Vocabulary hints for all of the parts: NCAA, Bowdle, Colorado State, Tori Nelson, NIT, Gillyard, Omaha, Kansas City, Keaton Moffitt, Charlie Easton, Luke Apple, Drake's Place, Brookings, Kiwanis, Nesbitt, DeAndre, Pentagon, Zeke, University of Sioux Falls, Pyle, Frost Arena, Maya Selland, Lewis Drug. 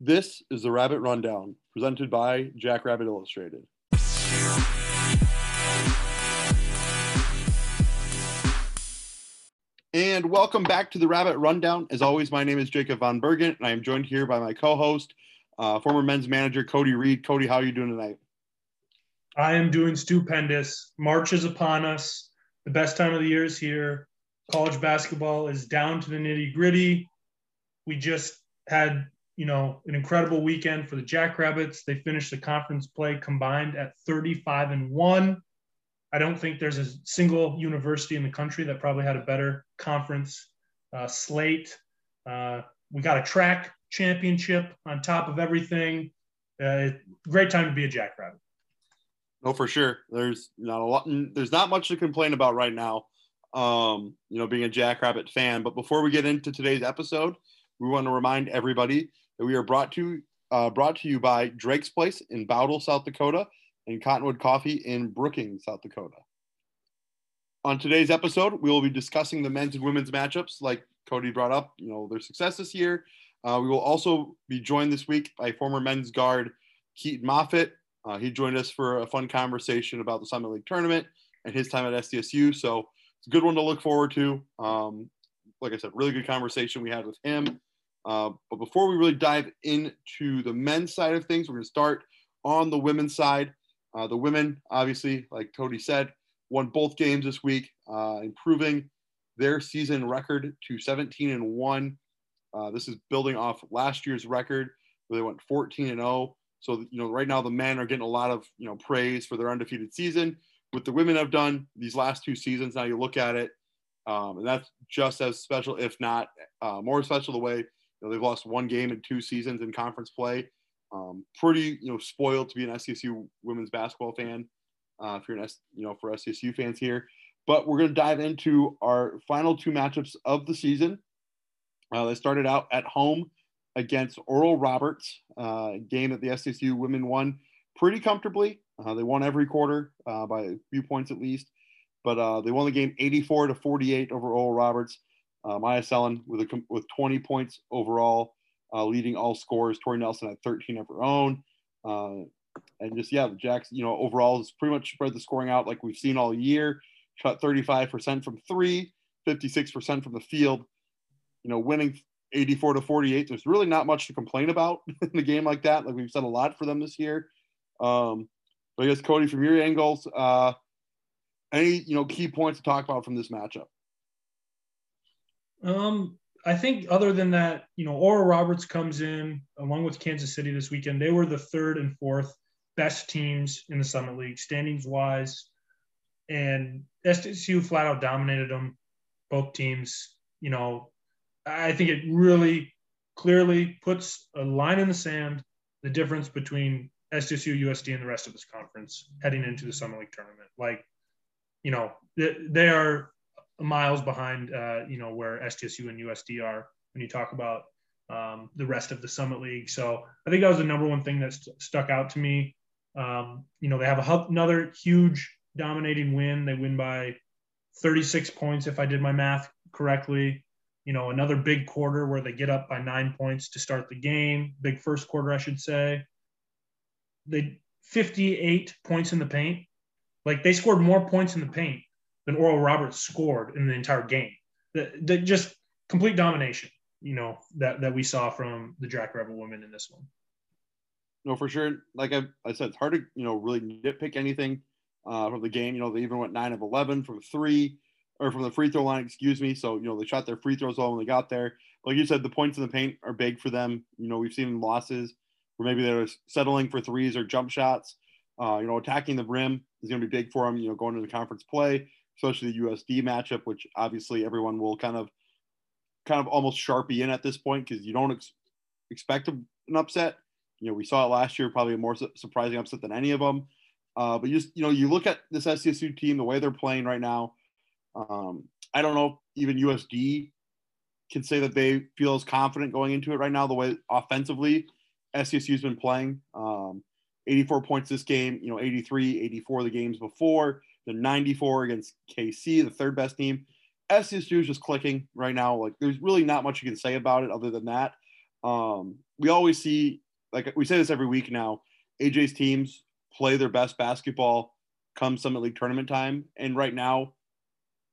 This is the Rabbit Rundown, presented by Jack Rabbit Illustrated. And welcome back to the Rabbit Rundown. As always, my name is Jacob Von Bergen, and I am joined here by my co-host, former men's manager Cody Reed. Cody, how are you doing tonight? I am doing stupendous. March is upon us. The best time of the year is here. College basketball is down to the nitty-gritty. We just had, you know, an incredible weekend for the Jackrabbits. They finished the conference play combined at 35-1. I don't think there's a single university in the country that probably had a better conference slate. We got a track championship on top of everything. Great time to be a Jackrabbit. Oh, for sure. There's not a lot. There's not much to complain about right now, you know, being a Jackrabbit fan. But before we get into today's episode, we want to remind everybody that we are brought to you by Drake's Place in Bowdle, South Dakota, and Cottonwood Coffee in Brookings, South Dakota. On today's episode, we will be discussing the men's and women's matchups, like Cody brought up, you know, their success this year. We will also be joined this week by former men's guard Keaton Moffitt. He joined us for a fun conversation about the Summit League tournament and his time at SDSU. So it's a good one to look forward to. Like I said, really good conversation we had with him. But before we really dive into the men's side of things, we're going to start on the women's side. The women, obviously, like Cody said, won both games this week, improving their season record to 17-1. This is building off last year's record where they went 14-0. So, you know, right now the men are getting a lot of, you know, praise for their undefeated season. What the women have done these last two seasons, now you look at it, and that's just as special, if not more special, the way, you know, they've lost one game in two seasons in conference play. Pretty, you know, spoiled to be an SDSU women's basketball fan, if you're an for SDSU fans here. But we're going to dive into our final two matchups of the season. They started out at home against Oral Roberts, a game that the SDSU women won pretty comfortably. They won every quarter by a few points at least, but they won the game 84-48 over Oral Roberts. Maya Selland with 20 points overall, leading all scorers. Tori Nelson had 13 of her own. And just, yeah, the Jacks, you know, overall has pretty much spread the scoring out like we've seen all year. Shot 35% from three, 56% from the field, you know, winning 84-48. There's really not much to complain about in the game like that. Like we've said a lot for them this year. But I guess, Cody, from your angles, any, you know, key points to talk about from this matchup? I think other than that, you know, Oral Roberts comes in along with Kansas City this weekend. They were the third and fourth best teams in the Summit League, standings wise. And SDSU flat out dominated them, both teams. You know, I think it really clearly puts a line in the sand, the difference between SDSU, USD, and the rest of this conference heading into the Summer League tournament. Like, you know, they are miles behind, you know, where SDSU and USD are when you talk about the rest of the Summit League. So I think that was the number one thing that stuck out to me. You know, they have another huge dominating win. They win by 36 points, if I did my math correctly. You know, another big quarter where they get up by 9 points to start the game. Big first quarter, I should say. They 58 points in the paint. Like, they scored more points in the paint than Oral Roberts scored in the entire game. That just complete domination, you know, that we saw from the Jackrabbit women in this one. No, for sure. Like I said, it's hard to, you know, really nitpick anything from the game. You know, they even went 9 of 11 from three, or from the free throw line, excuse me. So, you know, they shot their free throws all when they got there. Like you said, the points in the paint are big for them. You know, we've seen losses where maybe they're settling for threes or jump shots. You know, attacking the rim is going to be big for them, you know, going into the conference play, especially the USD matchup, which obviously everyone will kind of almost sharpie in at this point because you don't expect an upset. You know, we saw it last year, probably a more surprising upset than any of them. But, you know, you look at this SDSU team, the way they're playing right now, I don't know if even USD can say that they feel as confident going into it right now, the way offensively SDSU has been playing. 84 points this game, you know, 83, 84 the games before, the 94 against KC, the third best team. SDSU is just clicking right now. Like, there's really not much you can say about it other than that. we always see, like we say this every week now, AJ's teams play their best basketball come Summit League tournament time. And right now,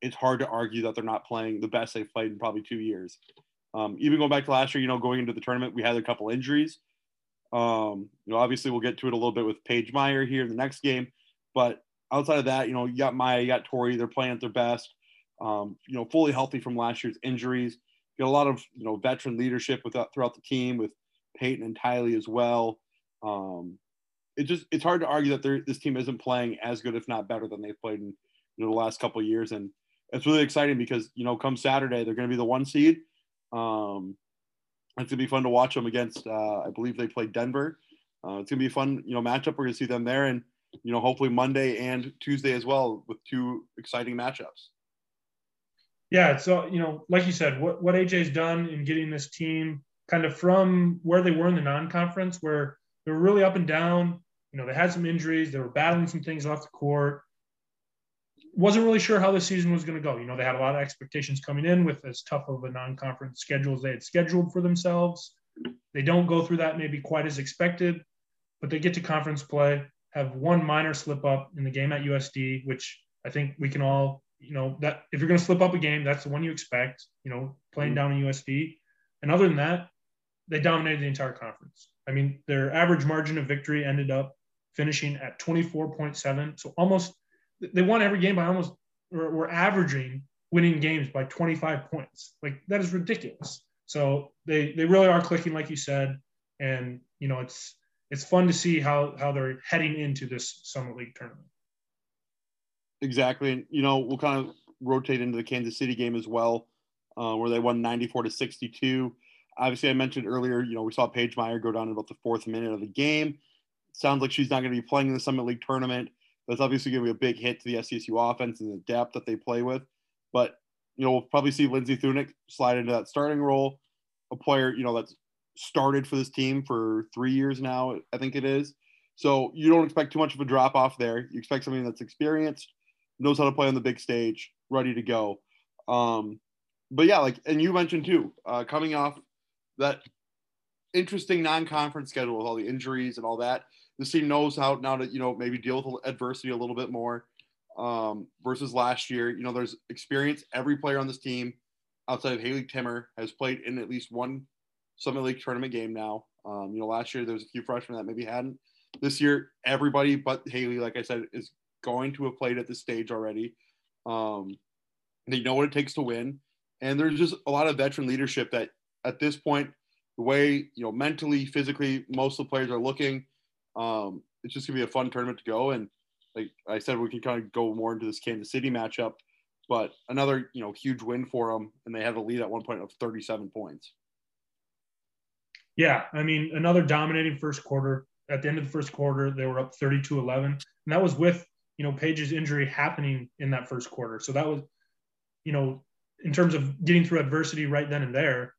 it's hard to argue that they're not playing the best they've played in probably 2 years. Even going back to last year, you know, going into the tournament, we had a couple injuries. You know, obviously we'll get to it a little bit with Paige Meyer here in the next game, but outside of that, you know, you got Maya, you got Tori, they're playing at their best, you know, fully healthy from last year's injuries. Got a lot of, you know, veteran leadership throughout the team with Peyton and Tylee as well. It's hard to argue that this team isn't playing as good, if not better than they've played in, you know, the last couple of years. And it's really exciting because, you know, come Saturday, they're going to be the 1 seed. It's going to be fun to watch them against, I believe they played Denver. It's going to be a fun, you know, matchup. We're going to see them there and, you know, hopefully Monday and Tuesday as well with 2 exciting matchups. Yeah. So, you know, like you said, what AJ's done in getting this team kind of from where they were in the non-conference, where they were really up and down, you know, they had some injuries, they were battling some things off the court. Wasn't really sure how the season was going to go. You know, they had a lot of expectations coming in with as tough of a non-conference schedule as they had scheduled for themselves. They don't go through that maybe quite as expected, but they get to conference play, have one minor slip up in the game at USD, which I think we can all, you know, that if you're going to slip up a game, that's the one you expect, you know, playing down in USD. And other than that, they dominated the entire conference. I mean, their average margin of victory ended up finishing at 24.7. So almost, they won every game by almost, or were averaging winning games by 25 points. Like, that is ridiculous. So they really are clicking, like you said. And, you know, it's fun to see how they're heading into this Summit League tournament. Exactly. And, you know, we'll kind of rotate into the Kansas City game as well, where they won 94-62. Obviously, I mentioned earlier, you know, we saw Paige Meyer go down in about the 4th minute of the game. Sounds like she's not going to be playing in the Summit League tournament. That's obviously going to be a big hit to the SDSU offense and the depth that they play with. But, you know, we'll probably see Lindsay Thunick slide into that starting role, a player, you know, that's started for this team for 3 years now, I think it is. So you don't expect too much of a drop-off there. You expect somebody that's experienced, knows how to play on the big stage, ready to go. But, yeah, like – and you mentioned, too, coming off that interesting non-conference schedule with all the injuries and all that, this team knows how now to, you know, maybe deal with adversity a little bit more versus last year. You know, there's experience. Every player on this team outside of Haley Timmer has played in at least one Summit League tournament game now. You know, last year there was a few freshmen that maybe hadn't. This year, everybody but Haley, like I said, is going to have played at this stage already. They know what it takes to win. And there's just a lot of veteran leadership that at this point, the way, you know, mentally, physically, most of the players are looking, it's just gonna be a fun tournament to go. And like I said, we can kind of go more into this Kansas City matchup, but another, you know, huge win for them. And they had a lead at one point of 37 points. Yeah. I mean, another dominating first quarter. At the end of the first quarter, they were up 32-11. And that was with, you know, Paige's injury happening in that first quarter. So that was, you know, in terms of getting through adversity right then and there,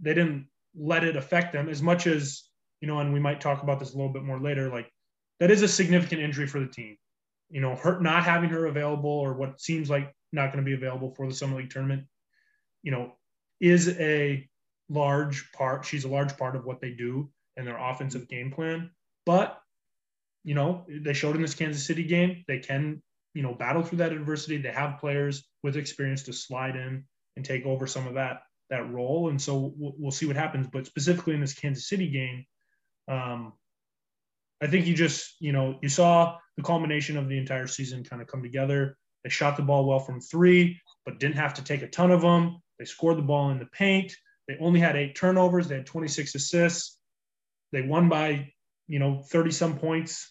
they didn't let it affect them as much as, you know, and we might talk about this a little bit more later, like that is a significant injury for the team. You know, her not having her available or what seems like not going to be available for the Summer League tournament, you know, is a large part. She's a large part of what they do and their offensive game plan. But, you know, they showed in this Kansas City game, they can, you know, battle through that adversity. They have players with experience to slide in and take over some of that role. And so we'll see what happens. But specifically in this Kansas City game, I think you just, you know, you saw the culmination of the entire season kind of come together. They shot the ball well from three, but didn't have to take a ton of them. They scored the ball in the paint. They only had 8 turnovers. They had 26 assists. They won by, you know, 30 some points.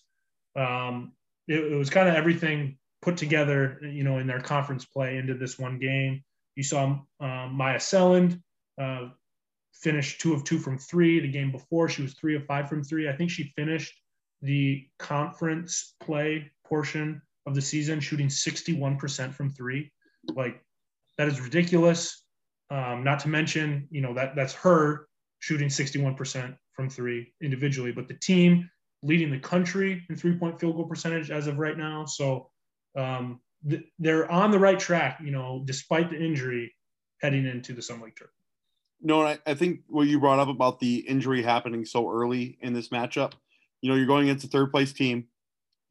It was kind of everything put together, you know, in their conference play into this one game. You saw Maya Selland, finished 2 of 2 from three. The game before, she was 3 of 5 from three. I think she finished the conference play portion of the season shooting 61% from three. Like, that is ridiculous. Not to mention, you know, that's her shooting 61% from three individually, but the team leading the country in 3-point field goal percentage as of right now. So they're on the right track, you know, despite the injury heading into the Summit League tournament. No, I think what you brought up about the injury happening so early in this matchup, you know, you're going against a third place team.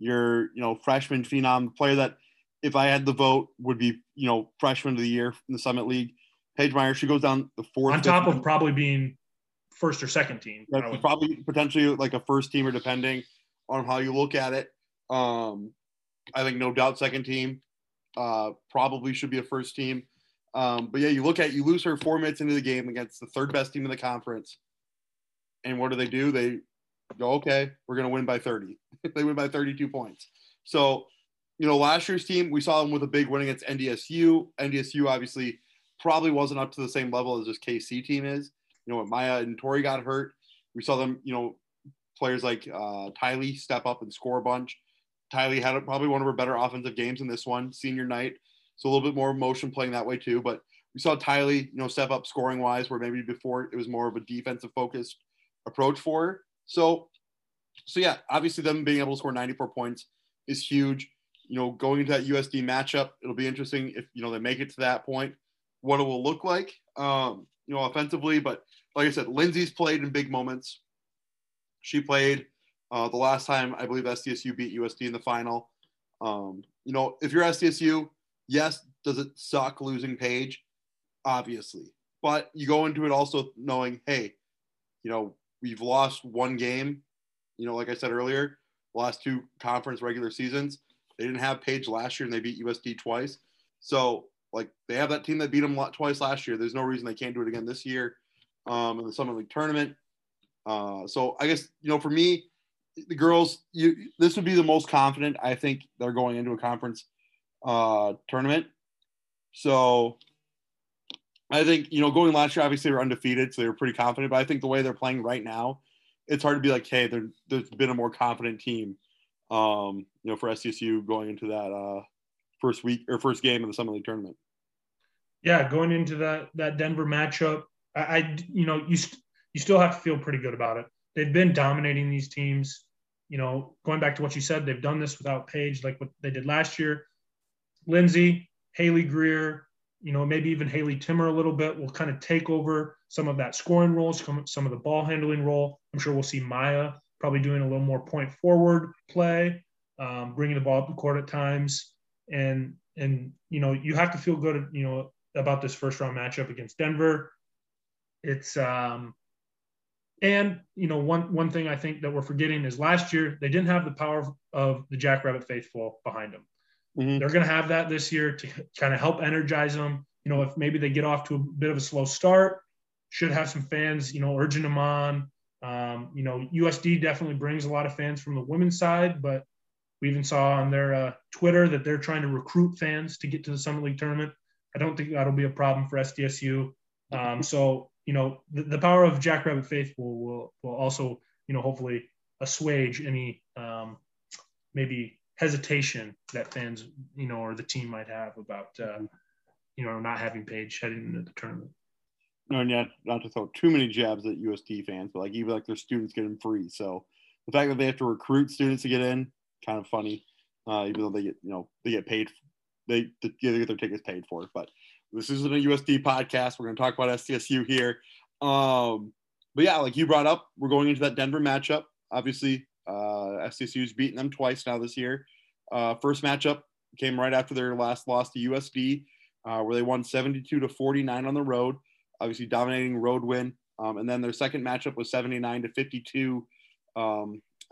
You're, you know, freshman phenom, player that if I had the vote would be, you know, freshman of the year in the Summit League. Paige Meyer, she goes down the fourth. On top of probably being first or second team. That's probably potentially like a first teamer depending on how you look at it. I think no doubt second team, probably should be a first team. But yeah, you look at, you lose her 4 minutes into the game against the third best team in the conference. And what do? They go, okay, we're going to win by 30. They win by 32 points. So, you know, last year's team, we saw them with a big win against NDSU. NDSU obviously probably wasn't up to the same level as this KC team is. You know, when Maya and Tori got hurt, we saw them, you know, players like Tylee step up and score a bunch. Tylee had probably one of her better offensive games in this one, senior night. So a little bit more emotion playing that way too, but we saw Tylee, you know, step up scoring wise, where maybe before it was more of a defensive focused approach for her. So yeah, obviously them being able to score 94 points is huge. You know, going into that USD matchup, it'll be interesting if, you know, they make it to that point, what it will look like, you know, offensively. But like I said, Lindsay's played in big moments. She played the last time, I believe SDSU beat USD in the final. You know, if you're SDSU, yes, does it suck losing Paige? Obviously. But you go into it also knowing, hey, you know, we've lost one game. You know, like I said earlier, the last two conference regular seasons, they didn't have Paige last year and they beat USD twice. So, like, they have that team that beat them twice last year. There's no reason they can't do it again this year in the Summit League tournament. So, I guess, you know, for me, the girls, this would be the most confident I think they're going into a conference tournament. So I think, you know, going last year, obviously they were undefeated, so they were pretty confident, but I think the way they're playing right now, it's hard to be like, hey, there's been a more confident team, you know, for SDSU going into that first week or first game of the Summit League tournament. Yeah. Going into that Denver matchup, I you know, you still have to feel pretty good about it. They've been dominating these teams, you know, going back to what you said, they've done this without Paige, like what they did last year. Lindsay, Haley Greer, you know, maybe even Haley Timmer a little bit will kind of take over some of that scoring role, some of the ball handling role. I'm sure we'll see Maya probably doing a little more point forward play, bringing the ball up the court at times. And you know, you have to feel good, you know, about this first round matchup against Denver. It's and, you know, one thing I think that we're forgetting is last year they didn't have the power of the Jackrabbit faithful behind them. Mm-hmm. They're going to have that this year to kind of help energize them. You know, if maybe they get off to a bit of a slow start, should have some fans, you know, urging them on. You know, USD definitely brings a lot of fans from the women's side, but we even saw on their Twitter that they're trying to recruit fans to get to the Summit League tournament. I don't think that'll be a problem for SDSU. So, you know, the power of Jackrabbit Faithful will also, you know, hopefully assuage any maybe hesitation that fans, you know, or the team might have about, you know, not having Paige heading into the tournament. No, and yet, not to throw too many jabs at USD fans, but like even like their students get in free. So the fact that they have to recruit students to get in, kind of funny, even though they get, you know, they get paid, they get their tickets paid for. But this isn't a USD podcast. We're going to talk about SDSU here. But yeah, like you brought up, we're going into that Denver matchup, obviously. SDSU's beaten them twice now this year. First matchup came right after their last loss to USD, where they won 72-49 on the road, obviously dominating road win. And then their second matchup was 79-52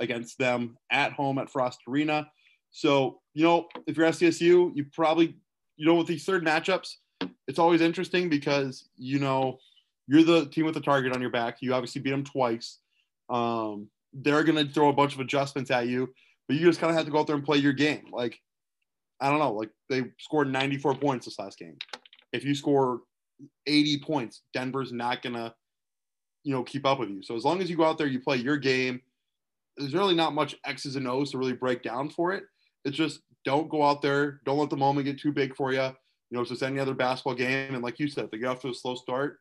against them at home at Frost Arena. So, you know, if you're SDSU, you know, with these third matchups, it's always interesting because, you know, you're the team with the target on your back. You obviously beat them twice. They're going to throw a bunch of adjustments at you, but you just kind of have to go out there and play your game. Like, I don't know, like they scored 94 points this last game. If you score 80 points, Denver's not going to, you know, keep up with you. So as long as you go out there, you play your game, there's really not much X's and O's to really break down for it. It's just don't go out there. Don't let the moment get too big for you. You know, it's just any other basketball game. And like you said, if they get off to a slow start,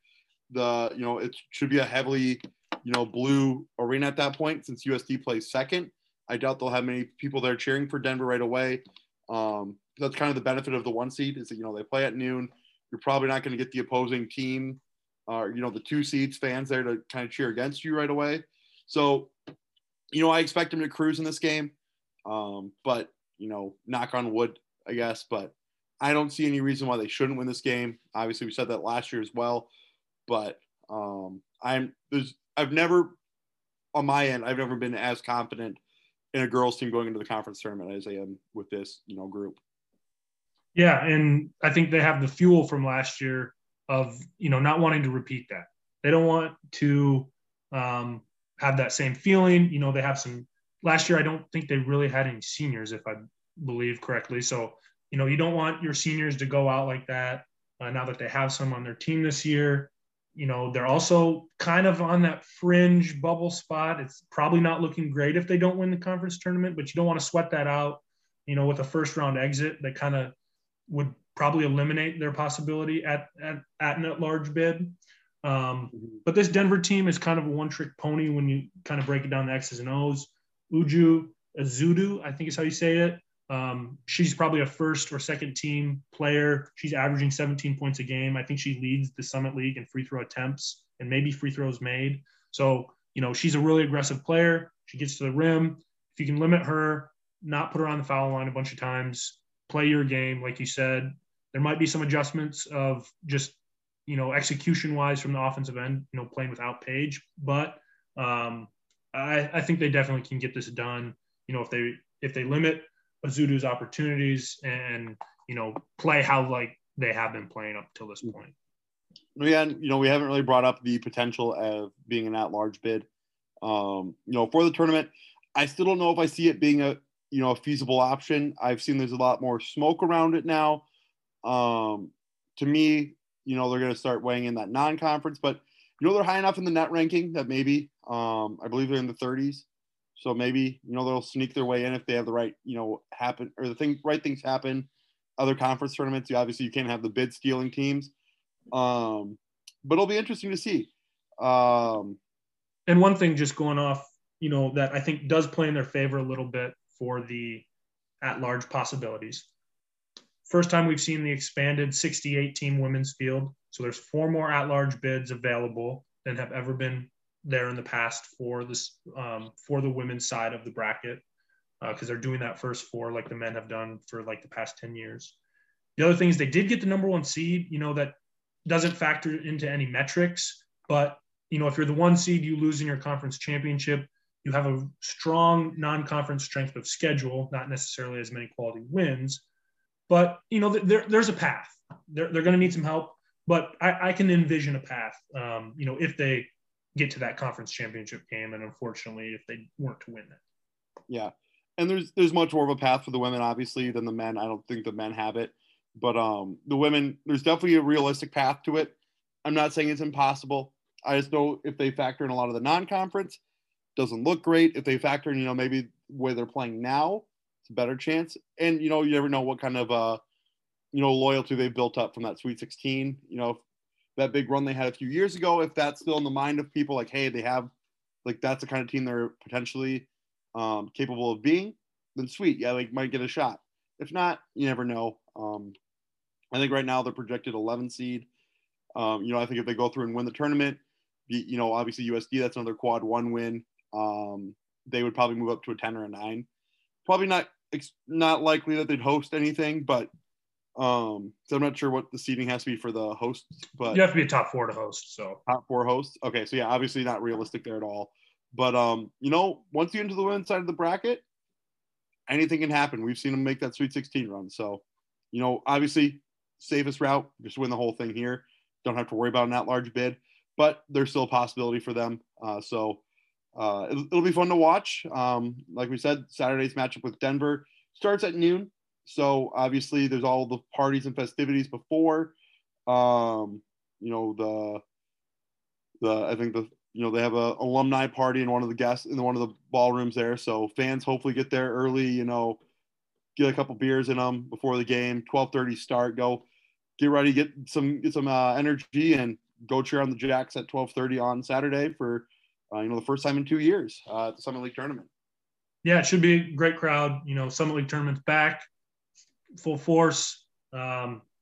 you know, it should be a heavily – you know, blue arena at that point, since USD plays second. I doubt they'll have many people there cheering for Denver right away. That's kind of the benefit of the one seed is that, you know, they play at noon. You're probably not going to get the opposing team are, you know, the two seeds fans there to kind of cheer against you right away. So, you know, I expect him to cruise in this game, but, you know, knock on wood, I guess, but I don't see any reason why they shouldn't win this game. Obviously, we said that last year as well, but I've never been as confident in a girls team going into the conference tournament as I am with this, you know, group. Yeah, and I think they have the fuel from last year of, you know, not wanting to repeat that. They don't want to have that same feeling. You know, they have some – last year I don't think they really had any seniors, if I believe correctly. So, you know, you don't want your seniors to go out like that now that they have some on their team this year. You know, they're also kind of on that fringe bubble spot. It's probably not looking great if they don't win the conference tournament, but you don't want to sweat that out. You know, with a first-round exit, they kind of would probably eliminate their possibility at an at-large bid. But this Denver team is kind of a one-trick pony when you kind of break it down the X's and O's. Azudu, I think is how you say it. She's probably a first or second team player. She's averaging 17 points a game. I think she leads the Summit League in free throw attempts and maybe free throws made. So, you know, she's a really aggressive player. She gets to the rim. If you can limit her, not put her on the foul line a bunch of times, play your game, like you said, there might be some adjustments of just, you know, execution wise from the offensive end, you know, playing without Paige, but I think they definitely can get this done. You know, if they limit Azudu's opportunities and, you know, play how like they have been playing up till this point. Yeah, you know, we haven't really brought up the potential of being an at-large bid, you know, for the tournament. I still don't know if I see it being a, you know, a feasible option. I've seen there's a lot more smoke around it now. To me, you know, they're going to start weighing in that non-conference, but, you know, they're high enough in the net ranking that maybe, I believe they're in the 30s. So maybe, you know, they'll sneak their way in if they have the right, you know, happen or the thing, right things happen. Other conference tournaments, obviously you can't have the bid stealing teams. But it'll be interesting to see. And one thing just going off, you know, that I think does play in their favor a little bit for the at-large possibilities. First time we've seen the expanded 68-team women's field. So there's 4 more at-large bids available than have ever been there in the past for this for the women's side of the bracket, because they're doing that first 4 like the men have done for like the past 10 years. The other thing is they did get the number 1 seed. You know, that doesn't factor into any metrics, but, you know, if you're the 1 seed, you lose in your conference championship. You have a strong non-conference strength of schedule, not necessarily as many quality wins, but, you know, there's a path. They're going to need some help, but I can envision a path, you know, if they get to that conference championship game, and unfortunately, if they weren't to win it. Yeah, and there's much more of a path for the women, obviously, than the men. I don't think the men have it, but the women, there's definitely a realistic path to it. I'm not saying it's impossible. I just know if they factor in a lot of the non-conference, doesn't look great. If they factor in, you know, maybe where they're playing now, it's a better chance. And, you know, you never know what kind of, you know, loyalty they've built up from that Sweet 16, you know, that big run they had a few years ago, if that's still in the mind of people, like, hey, they have, like, that's the kind of team they're potentially capable of being, then sweet. Yeah, like, might get a shot. If not, you never know. I think right now they're projected 11 seed. You know, I think if they go through and win the tournament, you know, obviously USD, that's another quad 1 win. They would probably move up to a 10 or a 9. Probably not likely that they'd host anything, but so I'm not sure what the seeding has to be for the hosts. But you have to be a top 4 to host. So top 4 hosts. Okay, so yeah, obviously not realistic there at all. But you know, once you get into the women's side of the bracket, anything can happen. We've seen them make that Sweet 16 run. So, you know, obviously safest route, just win the whole thing here. Don't have to worry about an at-large bid. But there's still a possibility for them. So it'll be fun to watch. Like we said, Saturday's matchup with Denver starts at noon. So obviously there's all the parties and festivities before, you know, I think you know, they have a alumni party in one of the guests in one of the ballrooms there. So fans hopefully get there early, you know, get a couple beers in them before the game, 12:30 start, go get ready, get some energy and go cheer on the Jacks at 12:30 on Saturday for, you know, the first time in 2 years at the Summit League tournament. Yeah, it should be a great crowd. You know, Summit League tournament's back, full force.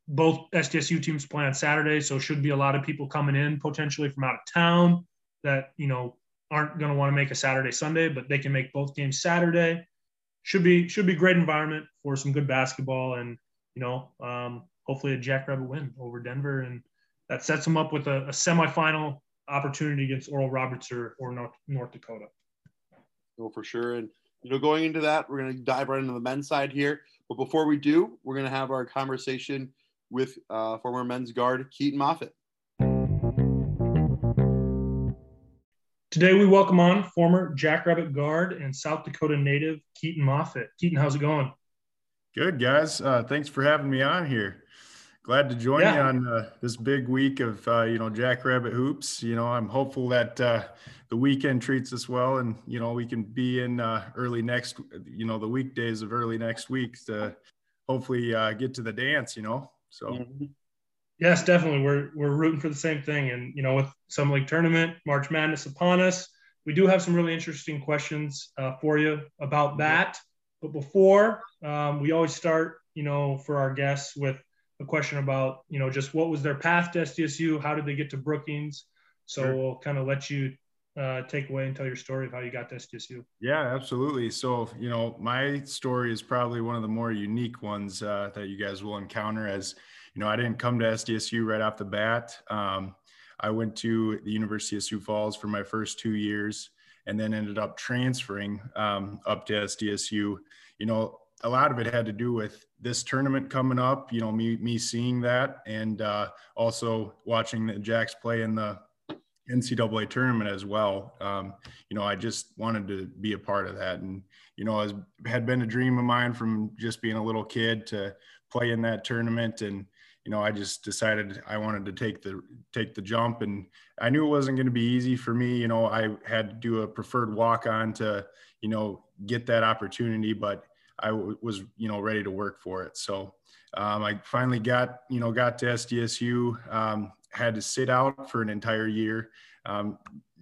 Both SDSU teams play on Saturday, so should be a lot of people coming in potentially from out of town that, you know, aren't going to want to make a Saturday, Sunday, but they can make both games Saturday. Should be great environment for some good basketball and, you know, hopefully a Jackrabbit win over Denver. And that sets them up with a semifinal opportunity against Oral Roberts or North Dakota. Oh, for sure. And, you know, going into that, we're going to dive right into the men's side here. But before we do, we're going to have our conversation with former men's guard Keaton Moffitt. Today, we welcome on former Jackrabbit guard and South Dakota native Keaton Moffitt. Keaton, how's it going? Good, guys. Thanks for having me on here. Glad to join you on this big week of, you know, Jackrabbit hoops. You know, I'm hopeful that the weekend treats us well and, you know, we can be in early next, you know, the weekdays of early next week to hopefully get to the dance, you know, so. Mm-hmm. Yes, definitely. We're rooting for the same thing. And, you know, with Summit League tournament, March Madness upon us, we do have some really interesting questions for you about that. But before, we always start, you know, for our guests with a question about, you know, just what was their path to SDSU? How did they get to Brookings? So we'll kind of let you take away and tell your story of how you got to SDSU. Yeah, absolutely. So, you know, my story is probably one of the more unique ones that you guys will encounter, as, you know, I didn't come to SDSU right off the bat. I went to the University of Sioux Falls for my first 2 years and then ended up transferring up to SDSU. You know, a lot of it had to do with this tournament coming up, you know, me seeing that and also watching the Jacks play in the NCAA tournament as well. You know, I just wanted to be a part of that. And, you know, it had been a dream of mine from just being a little kid to play in that tournament. And, you know, I just decided I wanted to take the jump, and I knew it wasn't going to be easy for me. You know, I had to do a preferred walk on to, you know, get that opportunity, but I was, you know, ready to work for it. So I finally got to SDSU, had to sit out for an entire year.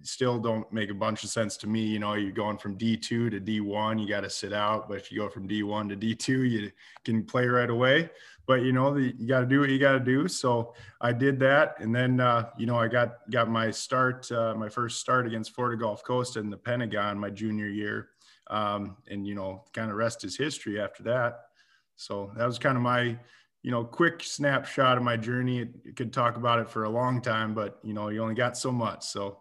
Still don't make a bunch of sense to me. You know, you're going from D2 to D1, you got to sit out, but if you go from D1 to D2, you can play right away, but you know, you got to do what you got to do. So I did that. And then, you know, I got my start, my first start against Florida Gulf Coast in the Pentagon my junior year. And, you know, kind of rest is history after that. So that was kind of my, you know, quick snapshot of my journey. It could talk about it for a long time, but you know, you only got so much. So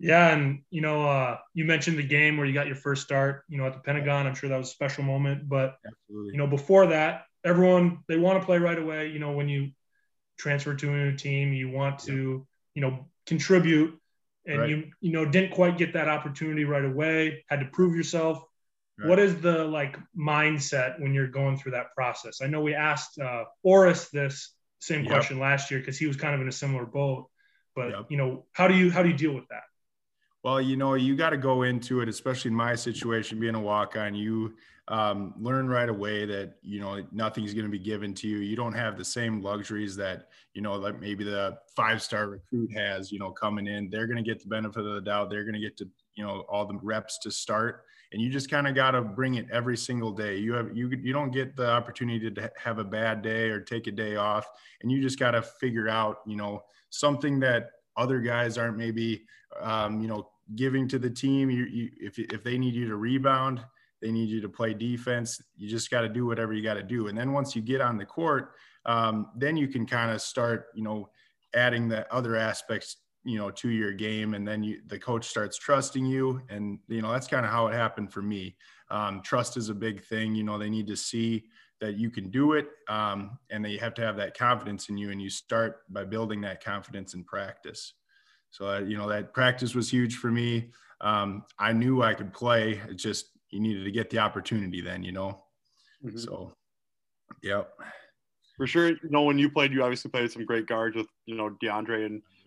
yeah. And, you know, you mentioned the game where you got your first start, you know, at the Pentagon. I'm sure that was a special moment, but absolutely. You know, before that, everyone, they want to play right away. You know, when you transfer to a new team, you want to, you know, contribute, and you know, didn't quite get that opportunity right away, had to prove yourself. Right. What is the like mindset when you're going through that process? I know we asked Oris this same question last year, because he was kind of in a similar boat, but you know, how do you deal with that? Well, you know, you got to go into it, especially in my situation, being a walk-on. You learn right away that, you know, nothing's going to be given to you. You don't have the same luxuries that, you know, like maybe the five-star recruit has, you know, coming in. They're going to get the benefit of the doubt. They're going to get to, you know, all the reps to start. And you just kind of got to bring it every single day. You don't get the opportunity to have a bad day or take a day off. And you just got to figure out, you know, something that other guys aren't maybe, you know, giving to the team. If they need you to rebound, they need you to play defense. You just got to do whatever you got to do. And then once you get on the court, then you can kind of start, you know, adding the other aspects, you know, to your game. And then the coach starts trusting you. And, you know, that's kind of how it happened for me. Trust is a big thing. You know, they need to see that you can do it. And they have to have that confidence in you. And you start by building that confidence in practice. So, you know, that practice was huge for me. I knew I could play. It's just, you needed to get the opportunity then, you know? Mm-hmm. So, for sure. You know, when you obviously played some great guards with, you know, DeAndre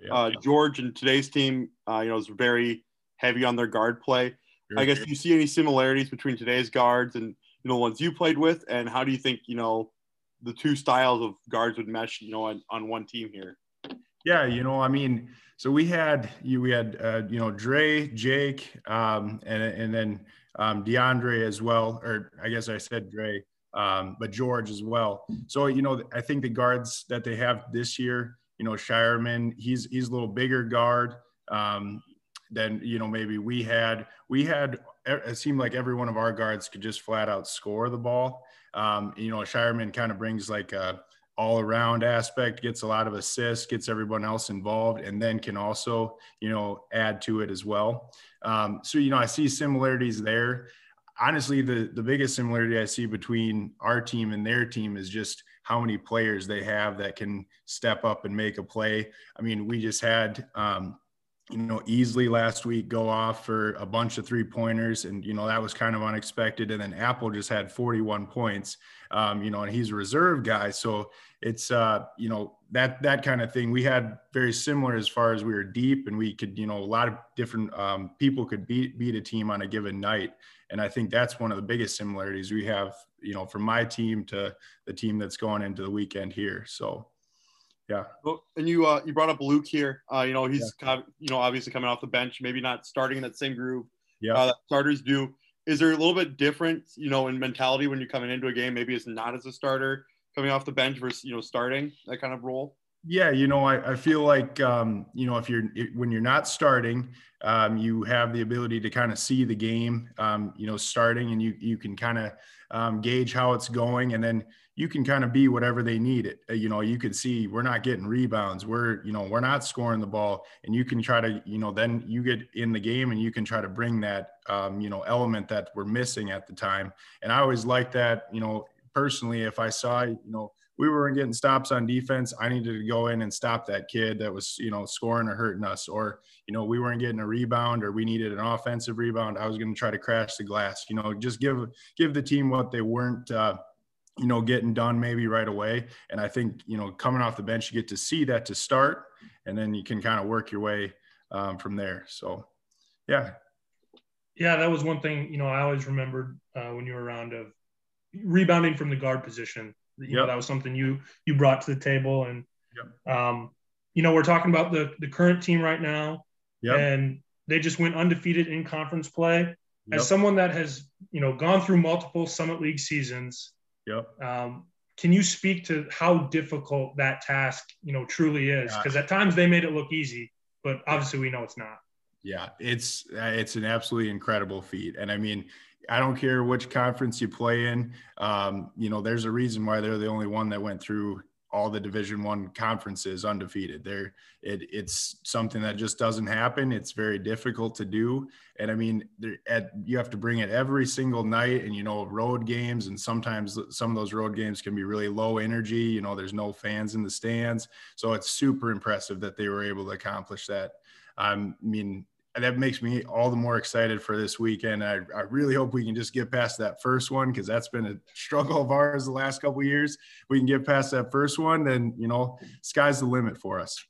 and George, and today's team, you know, is very heavy on their guard play. Sure. I guess, do you see any similarities between today's guards and, you know, ones you played with, and how do you think, you know, the two styles of guards would mesh, you know, on one team here? Yeah, you know, I mean, so we had you know, Dre, Jake, and then DeAndre as well, or I guess I said Dre. but George as well. So, you know, I think the guards that they have this year, you know, Shireman, he's a little bigger guard than, you know, maybe we had, it seemed like every one of our guards could just flat out score the ball. You know, Shireman kind of brings like a all around aspect, gets a lot of assists, gets everyone else involved, and then can also, you know, add to it as well. So, you know, I see similarities there. Honestly, the biggest similarity I see between our team and their team is just how many players they have that can step up and make a play. I mean, we just had, you know, Easley last week go off for a bunch of 3-pointers, and, you know, that was kind of unexpected. And then Apple just had 41 points, you know, and he's a reserve guy. So it's, you know, that kind of thing. We had very similar as far as we were deep, and we could, you know, a lot of different people could beat a team on a given night. And I think that's one of the biggest similarities we have, you know, from my team to the team that's going into the weekend here. So. Yeah. And you brought up Luke here. You know, he's kind of, you know, obviously coming off the bench, maybe not starting in that same groove that starters do. Is there a little bit different, you know, in mentality when you're coming into a game, maybe it's not as a starter coming off the bench versus, you know, starting that kind of role? Yeah. You know, I feel like, you know, when you're not starting, you have the ability to kind of see the game, you know, starting, and you can kind of gauge how it's going, and then you can kind of be whatever they need it. You know, you could see we're not getting rebounds. We're not scoring the ball, and you can try to, you know, then you get in the game and you can try to bring that, you know, element that we're missing at the time. And I always like that, you know, personally, if I saw, you know, we weren't getting stops on defense, I needed to go in and stop that kid that was, you know, scoring or hurting us. Or, you know, we weren't getting a rebound, or we needed an offensive rebound, I was going to try to crash the glass. You know, just give the team what they weren't, you know, getting done maybe right away. And I think, you know, coming off the bench, you get to see that to start, and then you can kind of work your way from there. So, yeah. Yeah, that was one thing, you know, I always remembered when you were around of rebounding from the guard position. You know, that was something you brought to the table. And, you know, we're talking about the current team right now, and they just went undefeated in conference play. As someone that has, you know, gone through multiple Summit League seasons, can you speak to how difficult that task, you know, truly is? Because at times they made it look easy, but obviously we know it's not. Yeah, it's an absolutely incredible feat. And I mean, I don't care which conference you play in. You know, there's a reason why they're the only one that went through all the Division I conferences undefeated. It's something that just doesn't happen. It's very difficult to do. And I mean, you have to bring it every single night, and, you know, road games. And sometimes some of those road games can be really low energy. You know, there's no fans in the stands. So it's super impressive that they were able to accomplish that. I mean, that makes me all the more excited for this weekend. I really hope we can just get past that first one, because that's been a struggle of ours the last couple of years. We can get past that first one, then, you know, sky's the limit for us.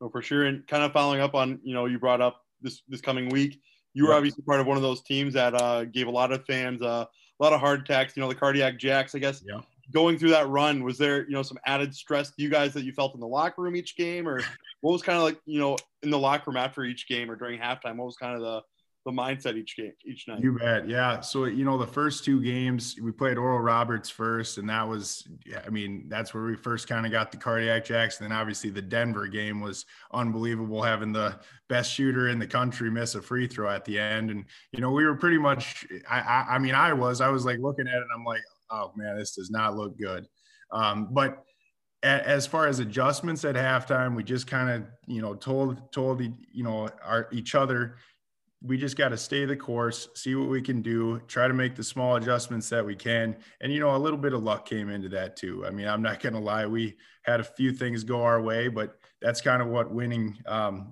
Oh, for sure. And kind of following up on, you know, you brought up this coming week, you were obviously part of one of those teams that gave a lot of fans a lot of hard tacks, you know, the Cardiac Jacks, I guess. Yeah. Going through that run, was there, you know, some added stress to you guys that you felt in the locker room each game, or what was kind of like, you know, in the locker room after each game or during halftime, what was kind of the mindset each night? You bet. Yeah. So, you know, the first two games we played Oral Roberts first, and that was, I mean, that's where we first kind of got the Cardiac Jacks. And then obviously the Denver game was unbelievable, having the best shooter in the country miss a free throw at the end. And, you know, we were pretty much, I was like looking at it and I'm like, oh man, this does not look good. But as far as adjustments at halftime, we just kind of, you know, told you know, each other, we just got to stay the course, see what we can do, try to make the small adjustments that we can. And, you know, a little bit of luck came into that too. I mean, I'm not going to lie. We had a few things go our way, but that's kind of what winning,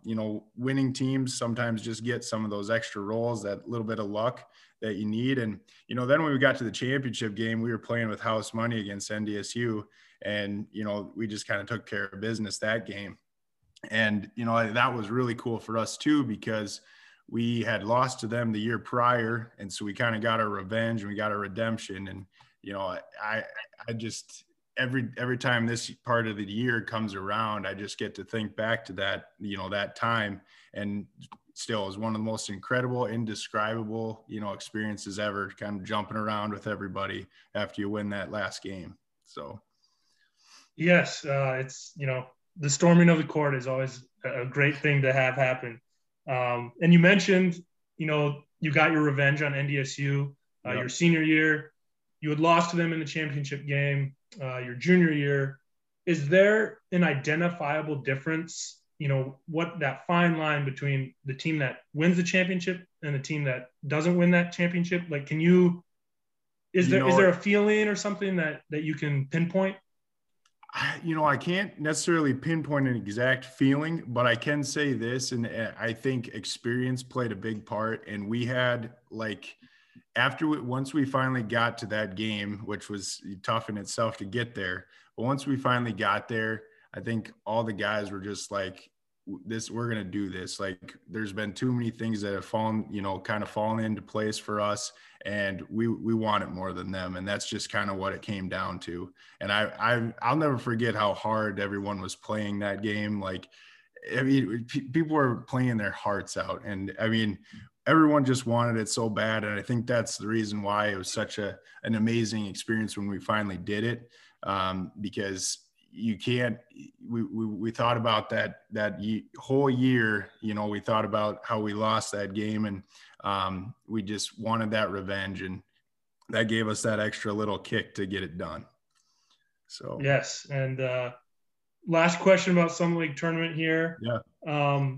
you know, winning teams sometimes just get some of those extra rolls, that little bit of luck that you need. And, you know, then when we got to the championship game, we were playing with house money against NDSU, and, you know, we just kind of took care of business that game. And, you know, that was really cool for us too, because we had lost to them the year prior. And so we kind of got our revenge and we got our redemption. And, you know, I just, every time this part of the year comes around, I just get to think back to that, you know, that time. And still is one of the most incredible, indescribable, you know, experiences ever, kind of jumping around with everybody after you win that last game. So. Yes. It's, you know, the storming of the court is always a great thing to have happen. And you mentioned, you know, you got your revenge on NDSU, yep. Your senior year, you had lost to them in the championship game, your junior year. Is there an identifiable difference, you know, what that fine line between the team that wins the championship and the team that doesn't win that championship? Like, can you, is there a feeling or something that you can pinpoint? You know, I can't necessarily pinpoint an exact feeling, but I can say this, and I think experience played a big part. And we had, like, once we finally got to that game, which was tough in itself to get there, but once we finally got there, I think all the guys were just like, this, we're going to do this. Like, there's been too many things that have fallen, you know, kind of fallen into place for us, and we want it more than them. And that's just kind of what it came down to. And I'll never forget how hard everyone was playing that game. Like, I mean, people were playing their hearts out, and I mean, everyone just wanted it so bad. And I think that's the reason why it was such an amazing experience when we finally did it, because you can't, we thought about that whole year, you know, we thought about how we lost that game, and we just wanted that revenge, and that gave us that extra little kick to get it done. So, yes. And last question about Summit League tournament here. Yeah.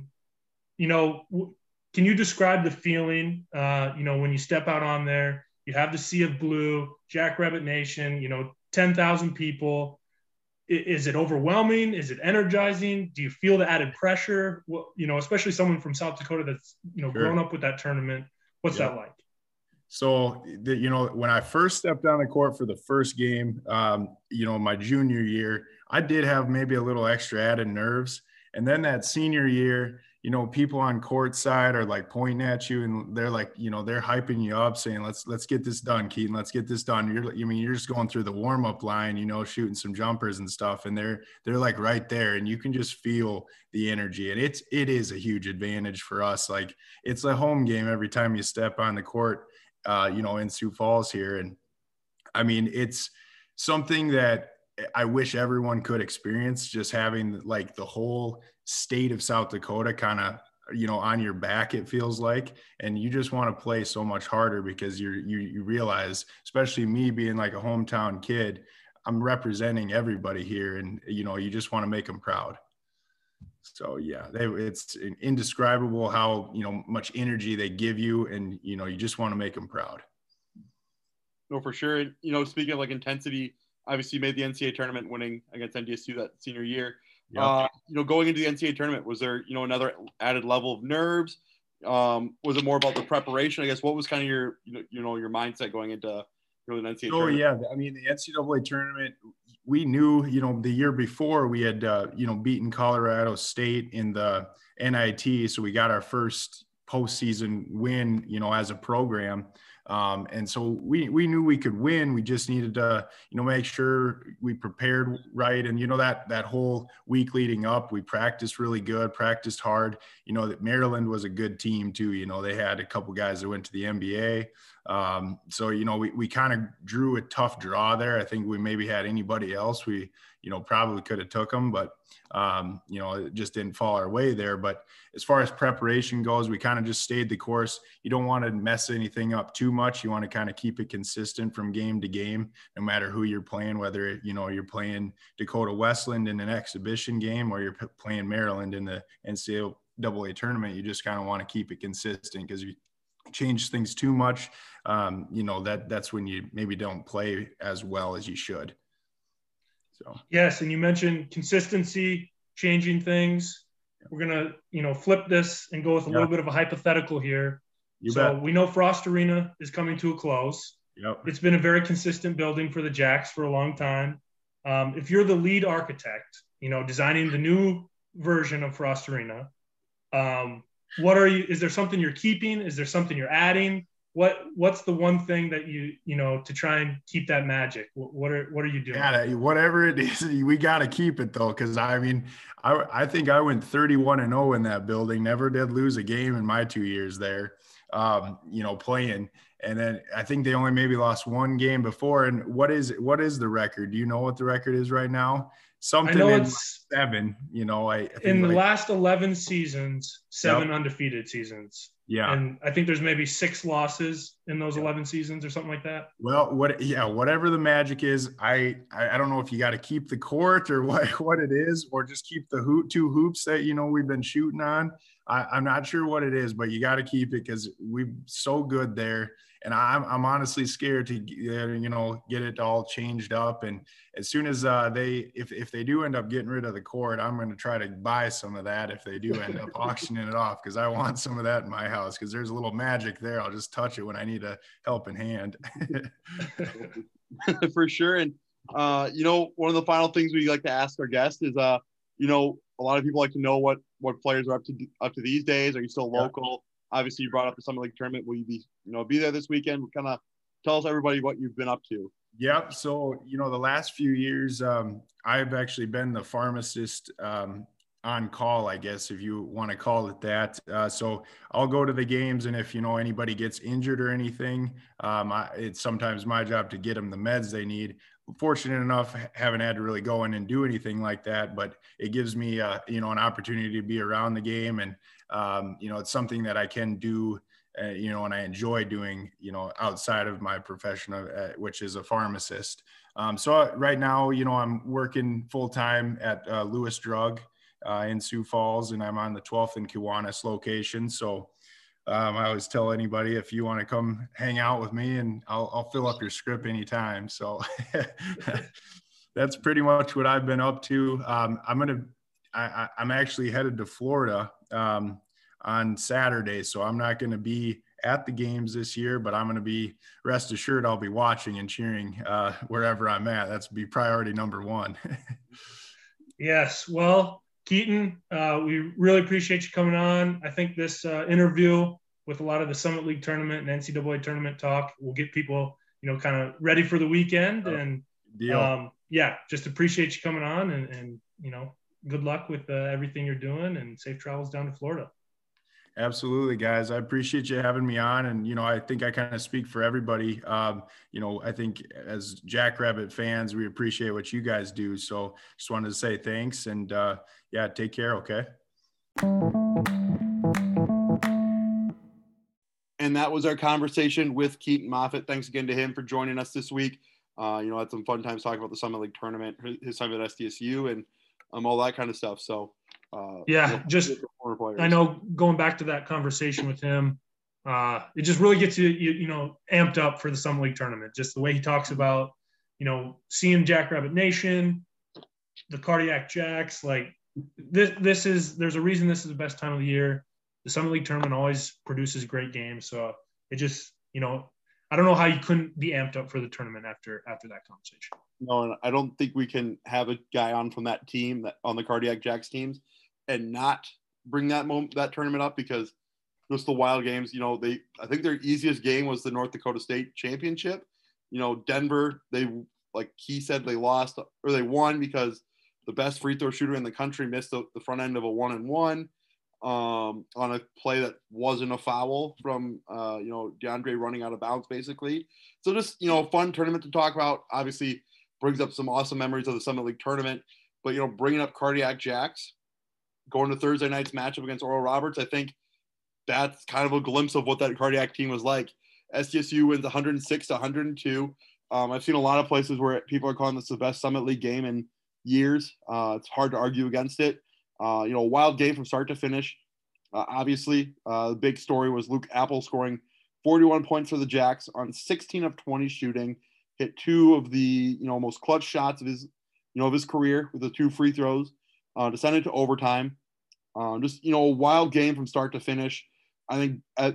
You know, can you describe the feeling, you know, when you step out on there, you have the sea of blue, Jackrabbit Nation, you know, 10,000 people. Is it overwhelming? Is it energizing? Do you feel the added pressure? Well, you know, especially someone from South Dakota that's, you know, sure. grown up with that tournament. What's yeah. that like? So, you know, when I first stepped on the court for the first game, you know, my junior year, I did have maybe a little extra added nerves. And then that senior year, you know, people on court side are like pointing at you, and they're like, you know, they're hyping you up, saying, let's get this done, Keaton, let's get this done. You're just going through the warm-up line, you know, shooting some jumpers and stuff. And they're like right there, and you can just feel the energy. And it is a huge advantage for us. Like, it's a home game every time you step on the court, you know, in Sioux Falls here. And I mean, it's something that I wish everyone could experience, just having like the whole state of South Dakota kind of, you know, on your back, it feels like, and you just want to play so much harder, because you realize, especially me being like a hometown kid, I'm representing everybody here, and, you know, you just want to make them proud. So yeah, it's indescribable how, you know, much energy they give you, and, you know, you just want to make them proud. No, for sure. And, you know, speaking of like intensity, obviously you made the NCAA tournament, winning against NDSU that senior year. Yep. You know, going into the NCAA tournament, was there, you know, another added level of nerves? Was it more about the preparation? I guess, what was kind of your, your mindset going into, you know, the NCAA tournament? Yeah. I mean, the NCAA tournament, we knew, you know, the year before we had, you know, beaten Colorado State in the NIT. So we got our first postseason win, you know, as a program. And so we knew we could win. We just needed to, you know, make sure we prepared right. And, you know, that whole week leading up, we practiced really good, practiced hard. You know, that Maryland was a good team too. You know, they had a couple guys that went to the NBA. So, you know, we kind of drew a tough draw there. I think we maybe had anybody else, we, you know, probably could have took them, but, you know, it just didn't fall our way there. But as far as preparation goes, we kind of just stayed the course. You don't want to mess anything up too much. You want to kind of keep it consistent from game to game, no matter who you're playing, whether, you know, you're playing Dakota Westland in an exhibition game, or you're playing Maryland in the NCAA tournament. You just kind of want to keep it consistent, because you change things too much, you know, that's when you maybe don't play as well as you should. So. Yes, and you mentioned consistency, changing things. We're gonna, you know, flip this and go with a little bit of a hypothetical here. So we know Frost Arena is coming to a close. Yep. It's been a very consistent building for the Jacks for a long time. If you're the lead architect, you know, designing the new version of Frost Arena, what are you? Is there something you're keeping? Is there something you're adding? what's the one thing that you know to try and keep that magic? What are you doing? Yeah, whatever it is, we got to keep it though, because I mean, I think I went 31-0 in that building. Never did lose a game in my 2 years there. Playing, and then I think they only maybe lost one game before. And what is the record? Do you know what the record is right now? Something in like 7. You know, I think in the last 11 seasons, 7 undefeated seasons. Yeah, and I think there's maybe 6 losses in those 11 seasons or something like that. Well, whatever the magic is, I don't know if you got to keep the court or what it is, or just keep the two hoops that you know we've been shooting on. I'm not sure what it is, but you got to keep it because we're so good there. And I'm honestly scared to get it all changed up. And as soon as if they do end up getting rid of the court, I'm going to try to buy some of that if they do end up auctioning it off, because I want some of that in my house, because there's a little magic there. I'll just touch it when I need a helping hand. For sure. And, one of the final things we like to ask our guests is, a lot of people like to know what players are up to these days. Are you still local? Yeah. Obviously, you brought up the Summit League tournament. Will you be there this weekend? Kind of tell everybody what you've been up to. Yep. So, the last few years, I've actually been the pharmacist on call, I guess, if you want to call it that. So I'll go to the games, and if anybody gets injured or anything, it's sometimes my job to get them the meds they need. Fortunate enough, haven't had to really go in and do anything like that, but it gives me, an opportunity to be around the game. And, it's something that I can do, and I enjoy doing, outside of my profession, which is a pharmacist. So right now, I'm working full time at Lewis Drug in Sioux Falls, and I'm on the 12th and Kiwanis location. So I always tell anybody, if you want to come hang out with me, and I'll fill up your script anytime. So that's pretty much what I've been up to. I'm actually headed to Florida on Saturday, so I'm not going to be at the games this year, but I'm going to be, rest assured, I'll be watching and cheering wherever I'm at. That's be priority number one. Yes. Well, Keaton, we really appreciate you coming on. I think this interview with a lot of the Summit League tournament and NCAA tournament talk will get people, kind of ready for the weekend. And just appreciate you coming on, and good luck with everything you're doing, and safe travels down to Florida. Absolutely, guys. I appreciate you having me on. And, I think I kind of speak for everybody. I think as Jackrabbit fans, we appreciate what you guys do. So just wanted to say thanks, and take care. Okay. And that was our conversation with Keaton Moffitt. Thanks again to him for joining us this week. Had some fun times talking about the Summit League tournament, his time at SDSU, and all that kind of stuff. So I know, going back to that conversation with him, it just really gets you amped up for the Summit League tournament. Just the way he talks about, seeing Jackrabbit Nation, the Cardiac Jacks, like there's a reason this is the best time of the year. The Summit League tournament always produces great games. So it just, I don't know how you couldn't be amped up for the tournament after that conversation. No, and I don't think we can have a guy on from that team, that on the Cardiac Jacks teams, and not bring that tournament up, because just the wild games, I think their easiest game was the North Dakota State championship. Denver, they, like he said, they lost, or they won, because the best free throw shooter in the country missed the front end of a 1-on-1 on a play that wasn't a foul from, DeAndre running out of bounds, basically. So just, fun tournament to talk about. Obviously brings up some awesome memories of the Summit League tournament, but, bringing up Cardiac Jacks, going to Thursday night's matchup against Oral Roberts, I think that's kind of a glimpse of what that Cardiac team was like. SDSU wins 106-102. I've seen a lot of places where people are calling this the best Summit League game in years. It's hard to argue against it. Wild game from start to finish. The big story was Luke Apple scoring 41 points for the Jacks on 16 of 20 shooting, hit 2 of the, most clutch shots of his, of his career with the 2 free throws. Descended to overtime. A wild game from start to finish. I think at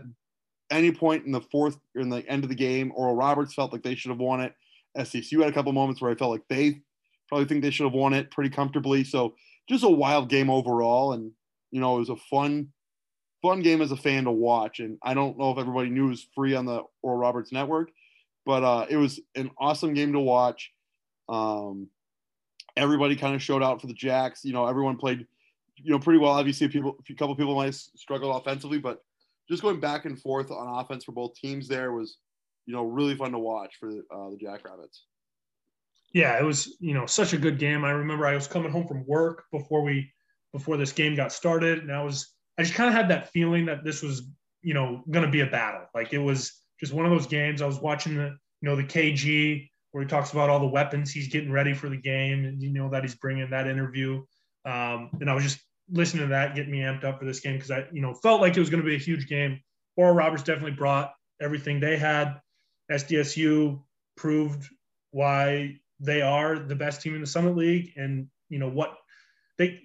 any point in the end of the game, Oral Roberts felt like they should have won it. SDSU had a couple moments where I felt like they probably think they should have won it pretty comfortably. So just a wild game overall. And, it was a fun fun game as a fan to watch. And I don't know if everybody knew it was free on the Oral Roberts network, but it was an awesome game to watch. Everybody kind of showed out for the Jacks. You know, everyone played, you know, pretty well. Obviously, a couple people might struggle offensively, but just going back and forth on offense for both teams there was, you know, really fun to watch for the Jackrabbits. Yeah, it was, you know, such a good game. I remember I was coming home from work before this game got started, and I just kind of had that feeling that this was, you know, going to be a battle. Like, it was just one of those games. I was watching the KG where he talks about all the weapons he's getting ready for the game, and you know that he's bringing that interview. And I was just listening to that, getting me amped up for this game because I, you know, felt like it was going to be a huge game. Oral Roberts definitely brought everything they had. SDSU proved why they are the best team in the Summit League, and you know what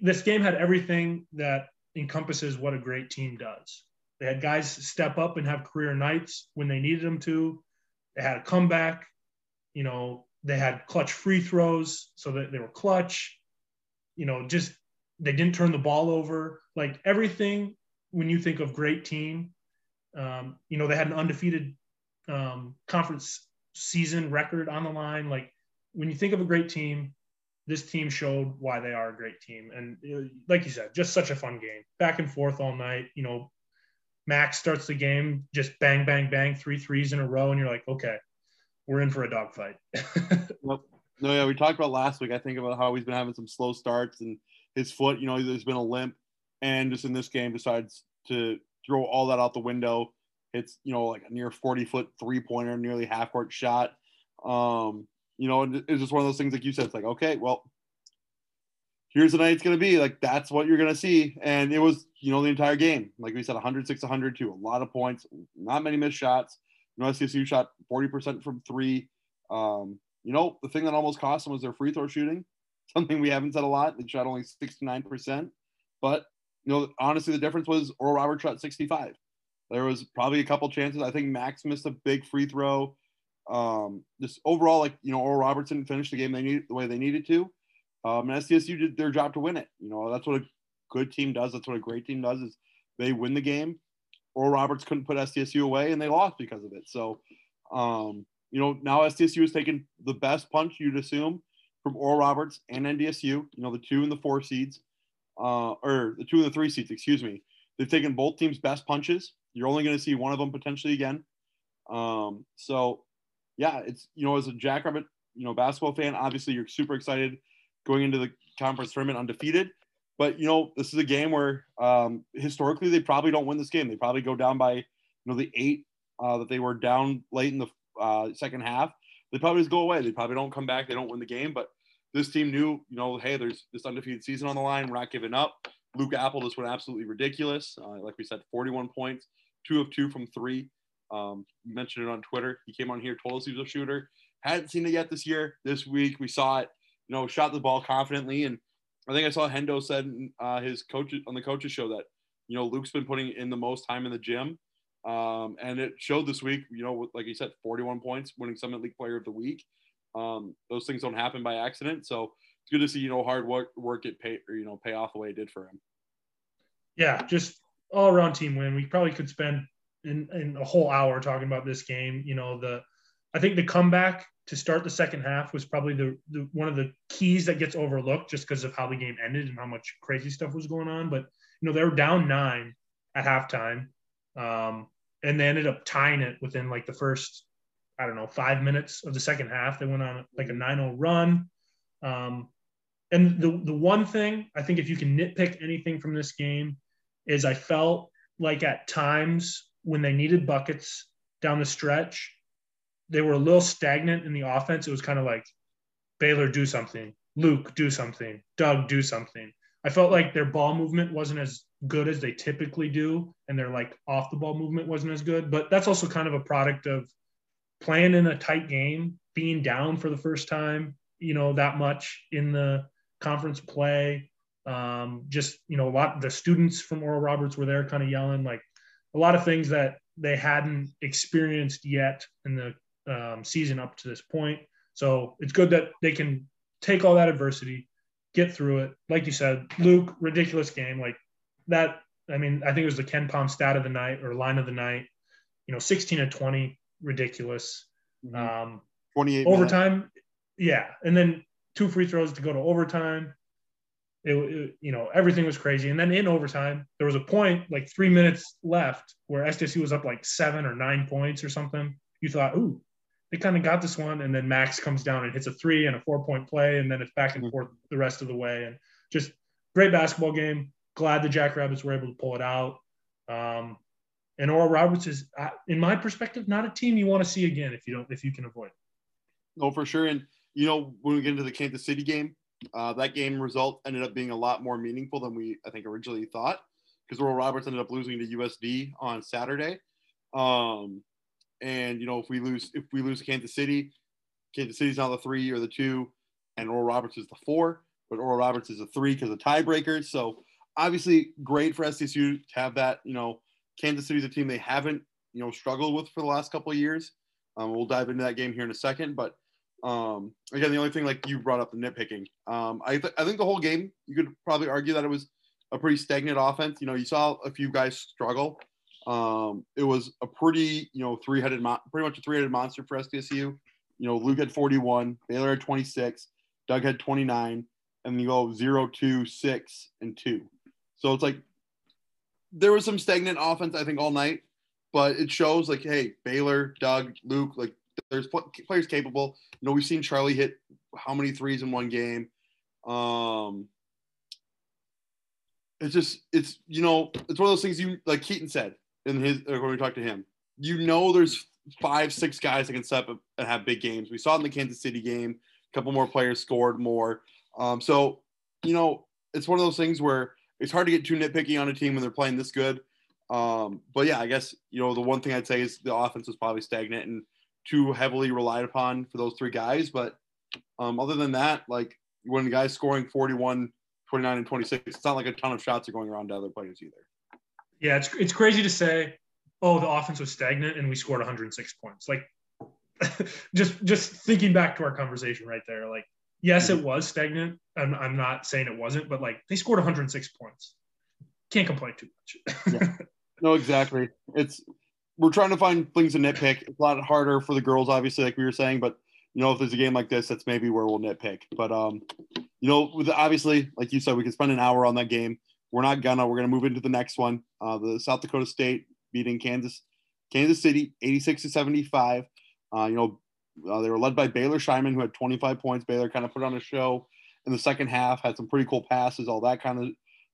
this game had everything that encompasses what a great team does. They had guys step up and have career nights when they needed them to. They had a comeback. You know, they had clutch free throws, so that they were clutch. You know, just they didn't turn the ball over. Like, everything when you think of great team, you know, they had an undefeated conference season record on the line. Like, when you think of a great team, this team showed why they are a great team. And like you said, just such a fun game, back and forth all night. You know, Max starts the game, just bang, bang, bang, 3 threes in a row. And you're like, okay, we're in for a dogfight. Well, no, yeah, we talked about last week, I think, about how he's been having some slow starts and his foot, you know, there's been a limp, and just in this game decides to throw all that out the window. It's, you know, like a near 40-foot three-pointer, nearly half-court shot. You know, it's just one of those things, like you said, it's like, okay, well, here's the night it's going to be. Like, that's what you're going to see. And it was, you know, the entire game. Like we said, 106-102, a lot of points, not many missed shots. You know, SDSU shot 40% from three. You know, the thing that almost cost them was their free throw shooting, something we haven't said a lot. They shot only 69%. But, you know, honestly, the difference was Oral Roberts shot 65. There was probably a couple chances. I think Max missed a big free throw. Just overall, like, you know, Oral Roberts didn't finish the game the way they needed to. And SDSU did their job to win it. You know, that's what a good team does. That's what a great team does, is they win the game. Oral Roberts couldn't put SDSU away, and they lost because of it. So, you know, now SDSU is taking the best punch, you'd assume, from Oral Roberts and NDSU. You know, the 2 and the 4 seeds, or the 2 and the 3 seeds, excuse me. They've taken both teams' best punches. You're only going to see one of them potentially again. So, yeah, it's, you know, as a Jackrabbit, you know, basketball fan, obviously you're super excited going into the conference tournament undefeated. But, you know, this is a game where historically they probably don't win this game. They probably go down by, you know, the 8 that they were down late in the second half. They probably just go away. They probably don't come back. They don't win the game. But this team knew, you know, hey, there's this undefeated season on the line. We're not giving up. Luke Apple just went absolutely ridiculous. Like we said, 41 points, 2 of 2 from 3. You mentioned it on Twitter. He came on here, told us he was a shooter. Hadn't seen it yet this year. This week we saw it. You know, shot the ball confidently. And I think I saw Hendo said his coach on the coaches show that, you know, Luke's been putting in the most time in the gym. And it showed this week, you know, like you said, 41 points, winning Summit League Player of the Week. Those things don't happen by accident. So it's good to see, you know, hard work get paid, or, you know, pay off the way it did for him. Yeah, just all around team win. We probably could spend in a whole hour talking about this game. You know, I think the comeback to start the second half was probably the one of the keys that gets overlooked, just because of how the game ended and how much crazy stuff was going on. But, you know, they were down 9 at halftime, and they ended up tying it within like the first, I don't know, 5 minutes of the second half. They went on like a 9-0 run. And the one thing, I think, if you can nitpick anything from this game, is I felt like at times when they needed buckets down the stretch, they were a little stagnant in the offense. It was kind of like, Baylor, do something. Luke, do something. Doug, do something. I felt like their ball movement wasn't as good as they typically do, and their, like, off the ball movement wasn't as good. But that's also kind of a product of playing in a tight game, being down for the first time, you know, that much in the conference play. Just, you know, the students from Oral Roberts were there kind of yelling, like, a lot of things that they hadn't experienced yet in the season up to this point. So it's good that they can take all that adversity, get through it. Like you said, Luke, ridiculous game. Like, that I mean, I think it was the KenPom stat of the night or line of the night, you know, 16 and 20, ridiculous. 28 overtime. Minutes. Yeah. And then 2 free throws to go to overtime. It, you know, everything was crazy. And then in overtime, there was a point like 3 minutes left where SDSU was up like 7 or 9 points or something. You thought, ooh, they kind of got this one. And then Max comes down and hits a 3 and a 4-point play. And then it's back and forth the rest of the way. And just great basketball game. Glad the Jackrabbits were able to pull it out. And Oral Roberts is, in my perspective, not a team you want to see again if you can avoid it. No, for sure. And, you know, when we get into the Kansas City game, that game result ended up being a lot more meaningful than we, I think, originally thought, because Oral Roberts ended up losing to USD on Saturday. And, you know, if we lose Kansas City's now the 3 or the 2, and Oral Roberts is the 4, but Oral Roberts is the 3 because of tiebreakers. So obviously great for SDSU to have that. You know, Kansas City's a team they haven't, you know, struggled with for the last couple of years. We'll dive into that game here in a second, but again, the only thing, like you brought up, the nitpicking. I think the whole game, you could probably argue that it was a pretty stagnant offense. You know, you saw a few guys struggle. It was a pretty, you know, pretty much a three-headed monster for SDSU. You know, Luke had 41, Baylor had 26, Doug had 29, and you go 0, 2, 6, and 2. So it's like there was some stagnant offense, I think, all night, but it shows like, hey, Baylor, Doug, Luke, like, there's players capable. You know, we've seen Charlie hit how many 3s in one game. It's you know, it's one of those things, you, like Keaton said in his, when we talked to him, you know, there's 5, 6 guys that can step up and have big games. We saw it in the Kansas City game, a couple more players scored more. So, you know, it's one of those things where it's hard to get too nitpicky on a team when they're playing this good. But yeah, I guess, you know, the one thing I'd say is the offense was probably stagnant and too heavily relied upon for those 3 guys. But other than that, like, when the guys scoring 41, 29, and 26, it's not like a ton of shots are going around to other players either. Yeah, it's crazy to say, oh, the offense was stagnant and we scored 106 points. Like, just thinking back to our conversation right there, like, yes, it was stagnant. I'm not saying it wasn't, but, like, they scored 106 points. Can't complain too much. Yeah. No, exactly. We're trying to find things to nitpick. It's a lot harder for the girls, obviously, like we were saying. But, you know, if there's a game like this, that's maybe where we'll nitpick. But, you know, obviously, like you said, we could spend an hour on that game. We're not going to. We're going to move into the next one. The South Dakota State beating Kansas City, 86-75. You know, they were led by Baylor Scheinman, who had 25 points. Baylor kind of put on a show in the second half, had some pretty cool passes, all that kind of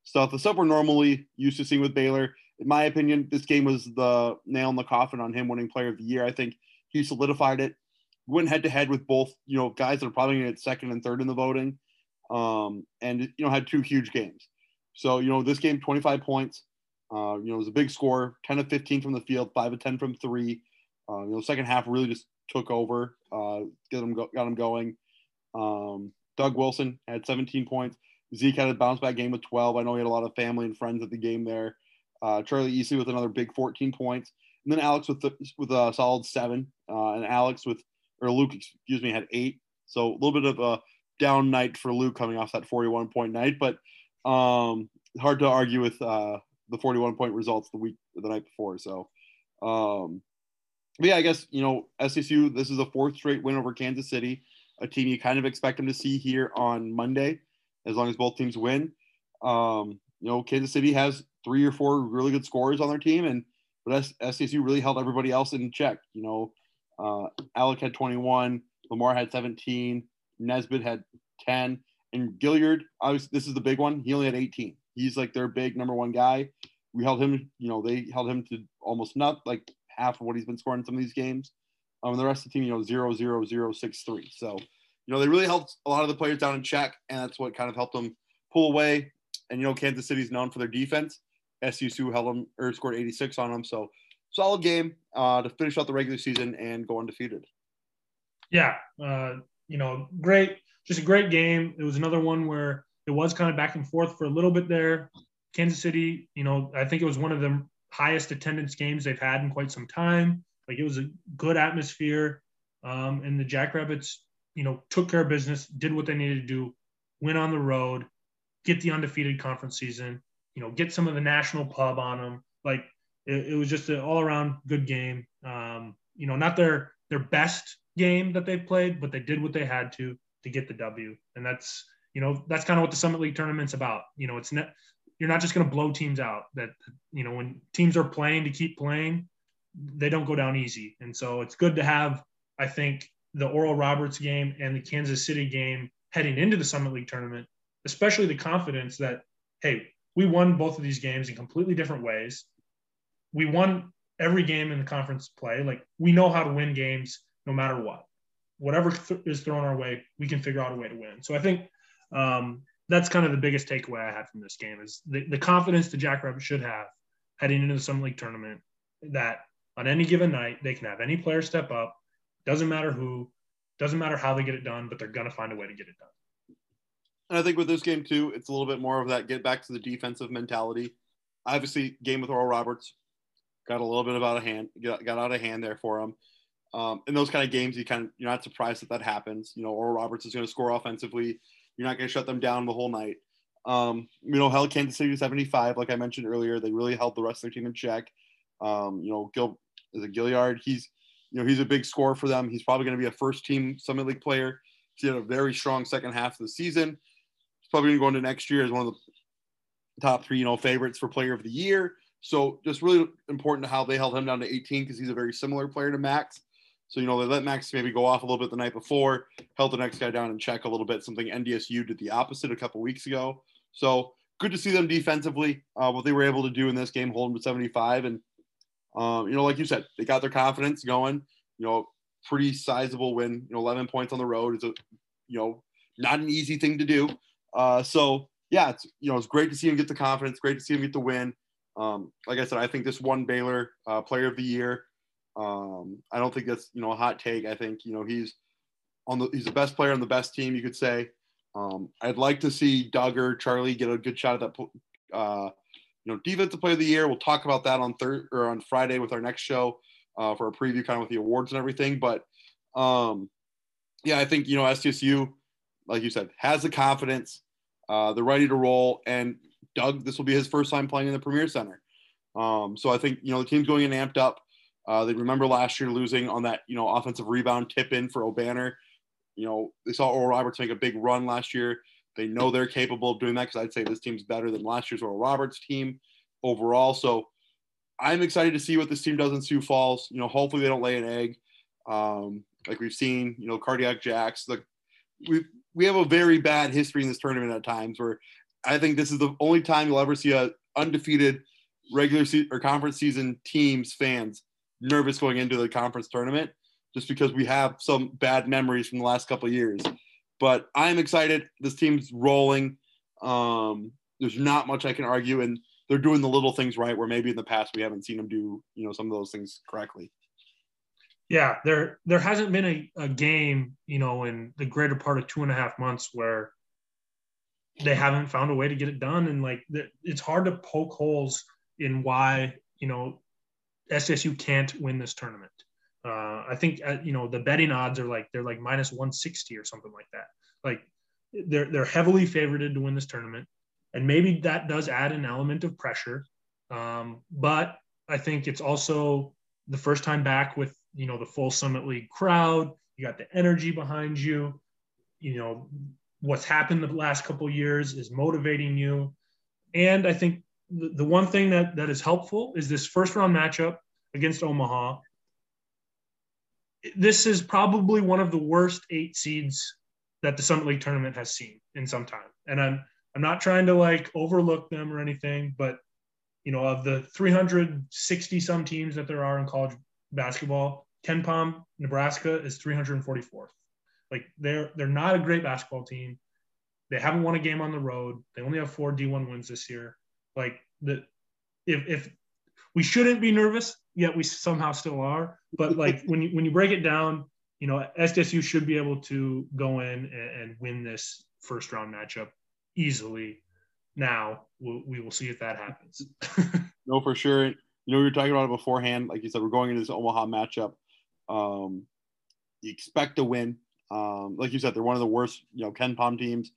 stuff. The stuff we're normally used to seeing with Baylor. In my opinion, this game was the nail in the coffin on him winning player of the year. I think he solidified it. Went head-to-head with both, you know, guys that are probably going to get 2nd and 3rd in the voting, and, you know, had 2 huge games. So, you know, this game, 25 points. You know, it was a big score, 10 of 15 from the field, 5 of 10 from 3. You know, second half really just took over, got them going. Doug Wilson had 17 points. Zeke had a bounce-back game with 12. I know he had a lot of family and friends at the game there. Charlie Easton with another big 14 points, and then Alex with a solid 7, and Luke had 8. So a little bit of a down night for Luke coming off that 41-point night, but hard to argue with the 41-point results the night before. So, but yeah, I guess, you know, SDSU, this is the 4th straight win over Kansas City, a team you kind of expect them to see here on Monday, as long as both teams win. You know, Kansas City has 3 or 4 really good scorers on their team, but SDSU really held everybody else in check. You know, Alex had 21, Lamar had 17, Nesbitt had 10, and Gillyard, obviously this is the big one, he only had 18. He's like their big number 1 guy. They held him to almost like half of what he's been scoring in some of these games. And the rest of the team, you know, 0, 0, 0, 6, 3. So, you know, they really helped a lot of the players down in check, and that's what kind of helped them pull away. And, you know, Kansas City's known for their defense. SDSU held them, or scored 86 on them. So, solid game to finish out the regular season and go undefeated. Yeah, you know, just a great game. It was another one where it was kind of back and forth for a little bit there. Kansas City, you know, I think it was one of the highest attendance games they've had in quite some time. Like, it was a good atmosphere, and the Jackrabbits, you know, took care of business, did what they needed to do, went on the road, get the undefeated conference season. you know, get some of the national pub on them. Like it was just an all around good game. You know, not their best game that they played, but they did what they had to get the W. And that's, you know, that's kind of what the Summit League tournament's about. You know, it's not, you're not just going to blow teams out. That, you know, when teams are playing to keep playing, they don't go down easy. And so it's good to have, I think, the Oral Roberts game and the Kansas City game heading into the Summit League tournament, especially the confidence that, hey, we won both of these games in completely different ways. We won every game in the conference play. Like, we know how to win games no matter what. Whatever is thrown our way, we can figure out a way to win. So I think that's kind of the biggest takeaway I had from this game is the confidence the Jackrabbits should have heading into the Summit League tournament, that on any given night, they can have any player step up. Doesn't matter who, doesn't matter how they get it done, but they're going to find a way to get it done. And I think with this game too, it's a little bit more of that get back to the defensive mentality. Obviously, game with Oral Roberts got a little bit out of hand, got out of hand there for him. In those kind of games, you're not surprised that happens. You know, Oral Roberts is going to score offensively. You're not going to shut them down the whole night. You know, held Kansas City to 75, like I mentioned earlier. They really held the rest of their team in check. You know, Gillyard, he's a big scorer for them. He's probably going to be a first-team Summit League player. He had a very strong second half of the season. Probably going to go into next year as one of the top three, favorites for player of the year. So just really important how they held him down to 18, because he's a very similar player to Max. So, they let Max maybe go off a little bit the night before, held the next guy down in check a little bit, something NDSU did the opposite a couple weeks ago. So good to see them defensively, what they were able to do in this game, hold them to 75. And, like you said, they got their confidence going, pretty sizable win, 11 points on the road is, not an easy thing to do. So yeah, it's, it's great to see him get the confidence, great to see him get the win. Like I said, I think this won Baylor player of the year. I don't think that's, a hot take. I think, he's the best player on the best team, you could say. I'd like to see Doug or Charlie get a good shot at that, defensive player of the year. We'll talk about that on on Friday with our next show for a preview kind of with the awards and everything. But I think, SDSU, like you said, has the confidence. They're ready to roll. And Doug, this will be his first time playing in the Premier Center. So I think, the team's going in amped up. They remember last year losing on that, offensive rebound tip in for O'Banner. They saw Oral Roberts make a big run last year. They know they're capable of doing that, because I'd say this team's better than last year's Oral Roberts team overall. So I'm excited to see what this team does in Sioux Falls. Hopefully they don't lay an egg. Like we've seen, Cardiac Jacks. We have a very bad history in this tournament at times, where I think this is the only time you'll ever see a undefeated regular season or conference season teams fans nervous going into the conference tournament, just because we have some bad memories from the last couple of years. But I'm excited. This team's rolling. There's not much I can argue, and they're doing the little things right, where maybe in the past we haven't seen them do, some of those things correctly. Yeah, there hasn't been a game, in the greater part of 2.5 months where they haven't found a way to get it done. And, it's hard to poke holes in why, SDSU can't win this tournament. I think, the betting odds are they're -160 or something like that. They're heavily favored to win this tournament. And maybe that does add an element of pressure. But I think it's also the first time back with, the full Summit League crowd. You got the energy behind you. What's happened the last couple of years is motivating you. And I think the one thing that is helpful is this first round matchup against Omaha. This is probably one of the worst 8 seeds that the Summit League tournament has seen in some time. And I'm not trying to overlook them or anything, but of the 360 some teams that there are in college basketball, KenPom, Nebraska is 344th. They're not a great basketball team. They haven't won a game on the road. They only have 4 D1 wins this year. If we shouldn't be nervous, yet we somehow still are. But when you break it down, SDSU should be able to go in and win this first round matchup easily. Now we will see if that happens. No, for sure. We were talking about it beforehand. Like you said, we're going into this Omaha matchup. You expect to win. Like you said, they're one of the worst, KenPom teams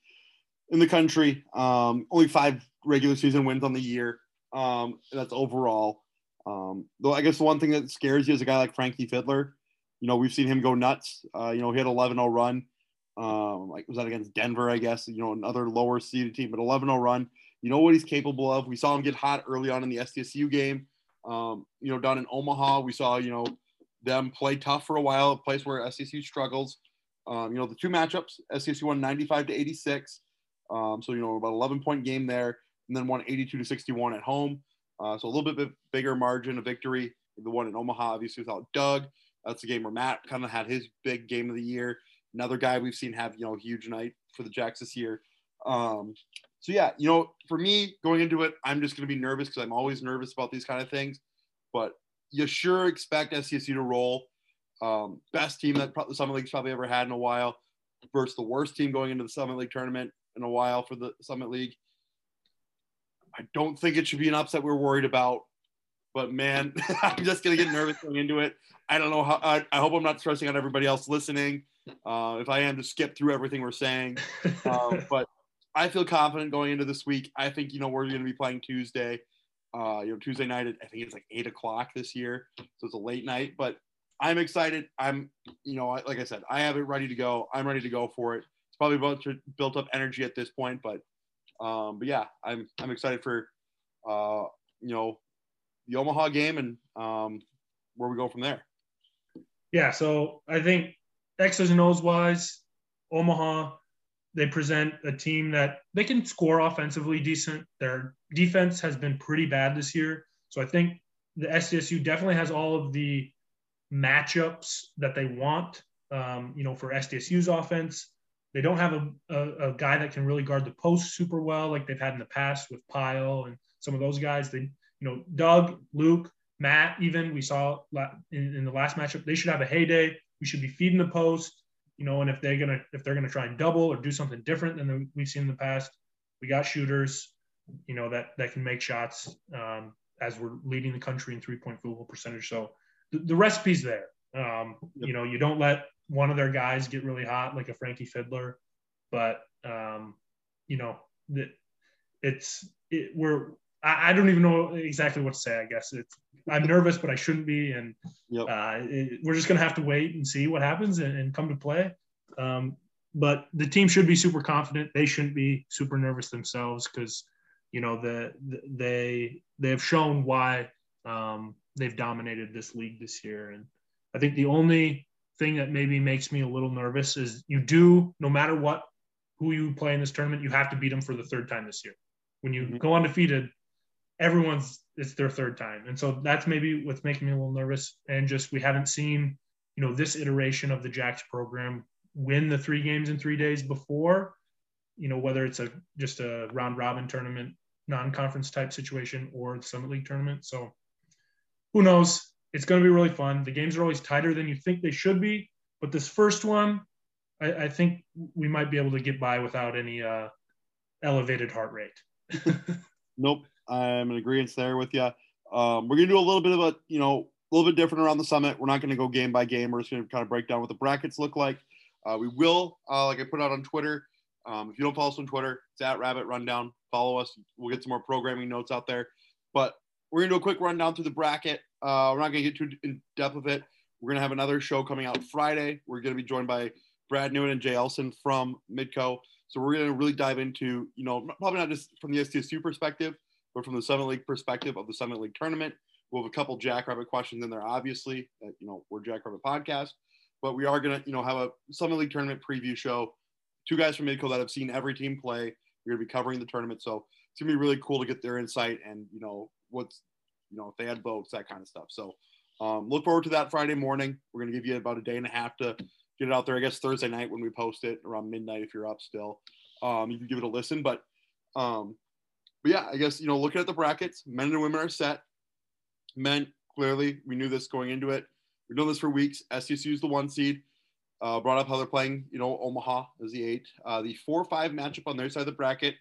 in the country. Only 5 regular season wins on the year. That's overall. Though I guess the one thing that scares you is a guy like Frankie Fidler. You know, we've seen him go nuts. He had 11-0 run. Was that against Denver, I guess, another lower seeded team, but 11-0 run. You know what he's capable of. We saw him get hot early on in the SDSU game. Down in Omaha, we saw, them play tough for a while, a place where SDSU struggles. The two matchups, SDSU won 95-86. About 11-point game there, and then won 82-61 at home. So a little bit bigger margin of victory. The one in Omaha, obviously, without Doug. That's the game where Matt kind of had his big game of the year. Another guy we've seen have, a huge night for the Jacks this year. For me going into it, I'm just going to be nervous because I'm always nervous about these kind of things. But you sure expect SDSU to roll. Best team that the Summit League's probably ever had in a while versus the worst team going into the Summit League tournament in a while for the Summit League. I don't think it should be an upset we're worried about, but man, I'm just going to get nervous going into it. I don't know how, I hope I'm not stressing on everybody else listening. If I am, just skip through everything we're saying. But I feel confident going into this week. I think, we're going to be playing Tuesday, Tuesday night at, I think it's like 8:00 this year. So it's a late night, but I'm excited. Like I said, I have it ready to go. I'm ready to go for it. It's probably about to build up energy at this point, but yeah, I'm excited for, the Omaha game and where we go from there. Yeah. So I think X's and O's wise, Omaha, they present a team that they can score offensively decent. Their defense has been pretty bad this year. So I think the SDSU definitely has all of the matchups that they want, for SDSU's offense. They don't have a guy that can really guard the post super well like they've had in the past with Pyle and some of those guys. They, Doug, Luke, Matt, even we saw in the last matchup, they should have a heyday. We should be feeding the post, and if they're gonna try and double or do something different than we've seen in the past, we got shooters, that can make shots as we're leading the country in 3-point field goal percentage. So the recipe's there. You don't let one of their guys get really hot like a Frankie Fidler, but I don't even know exactly what to say. I guess I'm nervous, but I shouldn't be. And yep. We're just going to have to wait and see what happens and come to play. But the team should be super confident. They shouldn't be super nervous themselves because, they have shown why they've dominated this league this year. And I think the only thing that maybe makes me a little nervous is no matter what, who you play in this tournament, you have to beat them for the third time this year. When you mm-hmm. go undefeated, it's their third time. And so that's maybe what's making me a little nervous. And just, we haven't seen, this iteration of the Jacks program win the 3 games in 3 days before, whether it's just a round robin tournament, non-conference type situation or the Summit League tournament. So who knows? It's going to be really fun. The games are always tighter than you think they should be, but this first one, I think we might be able to get by without any elevated heart rate. Nope. I'm in agreement there with you. We're going to do a little bit of a little bit different around the Summit. We're not going to go game by game. We're just going to kind of break down what the brackets look like. We will, like I put out on Twitter. If you don't follow us on Twitter, it's @RabbitRundown. Follow us. We'll get some more programming notes out there, but we're going to do a quick rundown through the bracket. We're not going to get too in depth of it. We're going to have another show coming out Friday. We're going to be joined by Brad Newman and Jay Elson from Midco. So we're going to really dive into, probably not just from the SDSU perspective, but from the Summit League perspective of the Summit League tournament. We'll have a couple Jackrabbit questions in there, obviously. We're Jackrabbit Podcast, but we are going to, have a Summit League tournament preview show. 2 guys from Midco that have seen every team play. We're going to be covering the tournament. So it's going to be really cool to get their insight and, if they had votes, that kind of stuff. So look forward to that Friday morning. We're going to give you about a day and a half to get it out there. I guess Thursday night when we post it around midnight, if you're up still, you can give it a listen. But yeah, I guess, looking at the brackets, men and women are set. Men, clearly, we knew this going into it. We've known this for weeks. SDSU is the 1 seed. Brought up how they're playing, Omaha as the 8. The 4-5 matchup on their side of the bracket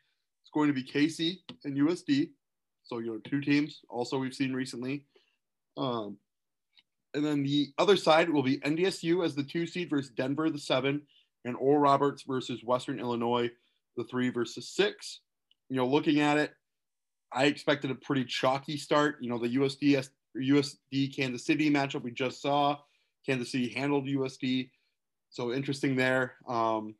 is going to be KC and USD. So, 2 teams also we've seen recently. And then the other side will be NDSU as the 2 seed versus Denver, the 7, and Oral Roberts versus Western Illinois, the 3 versus 6. Looking at it, I expected a pretty chalky start. You know, the USD Kansas City matchup we just saw, Kansas City handled USD. So interesting there. It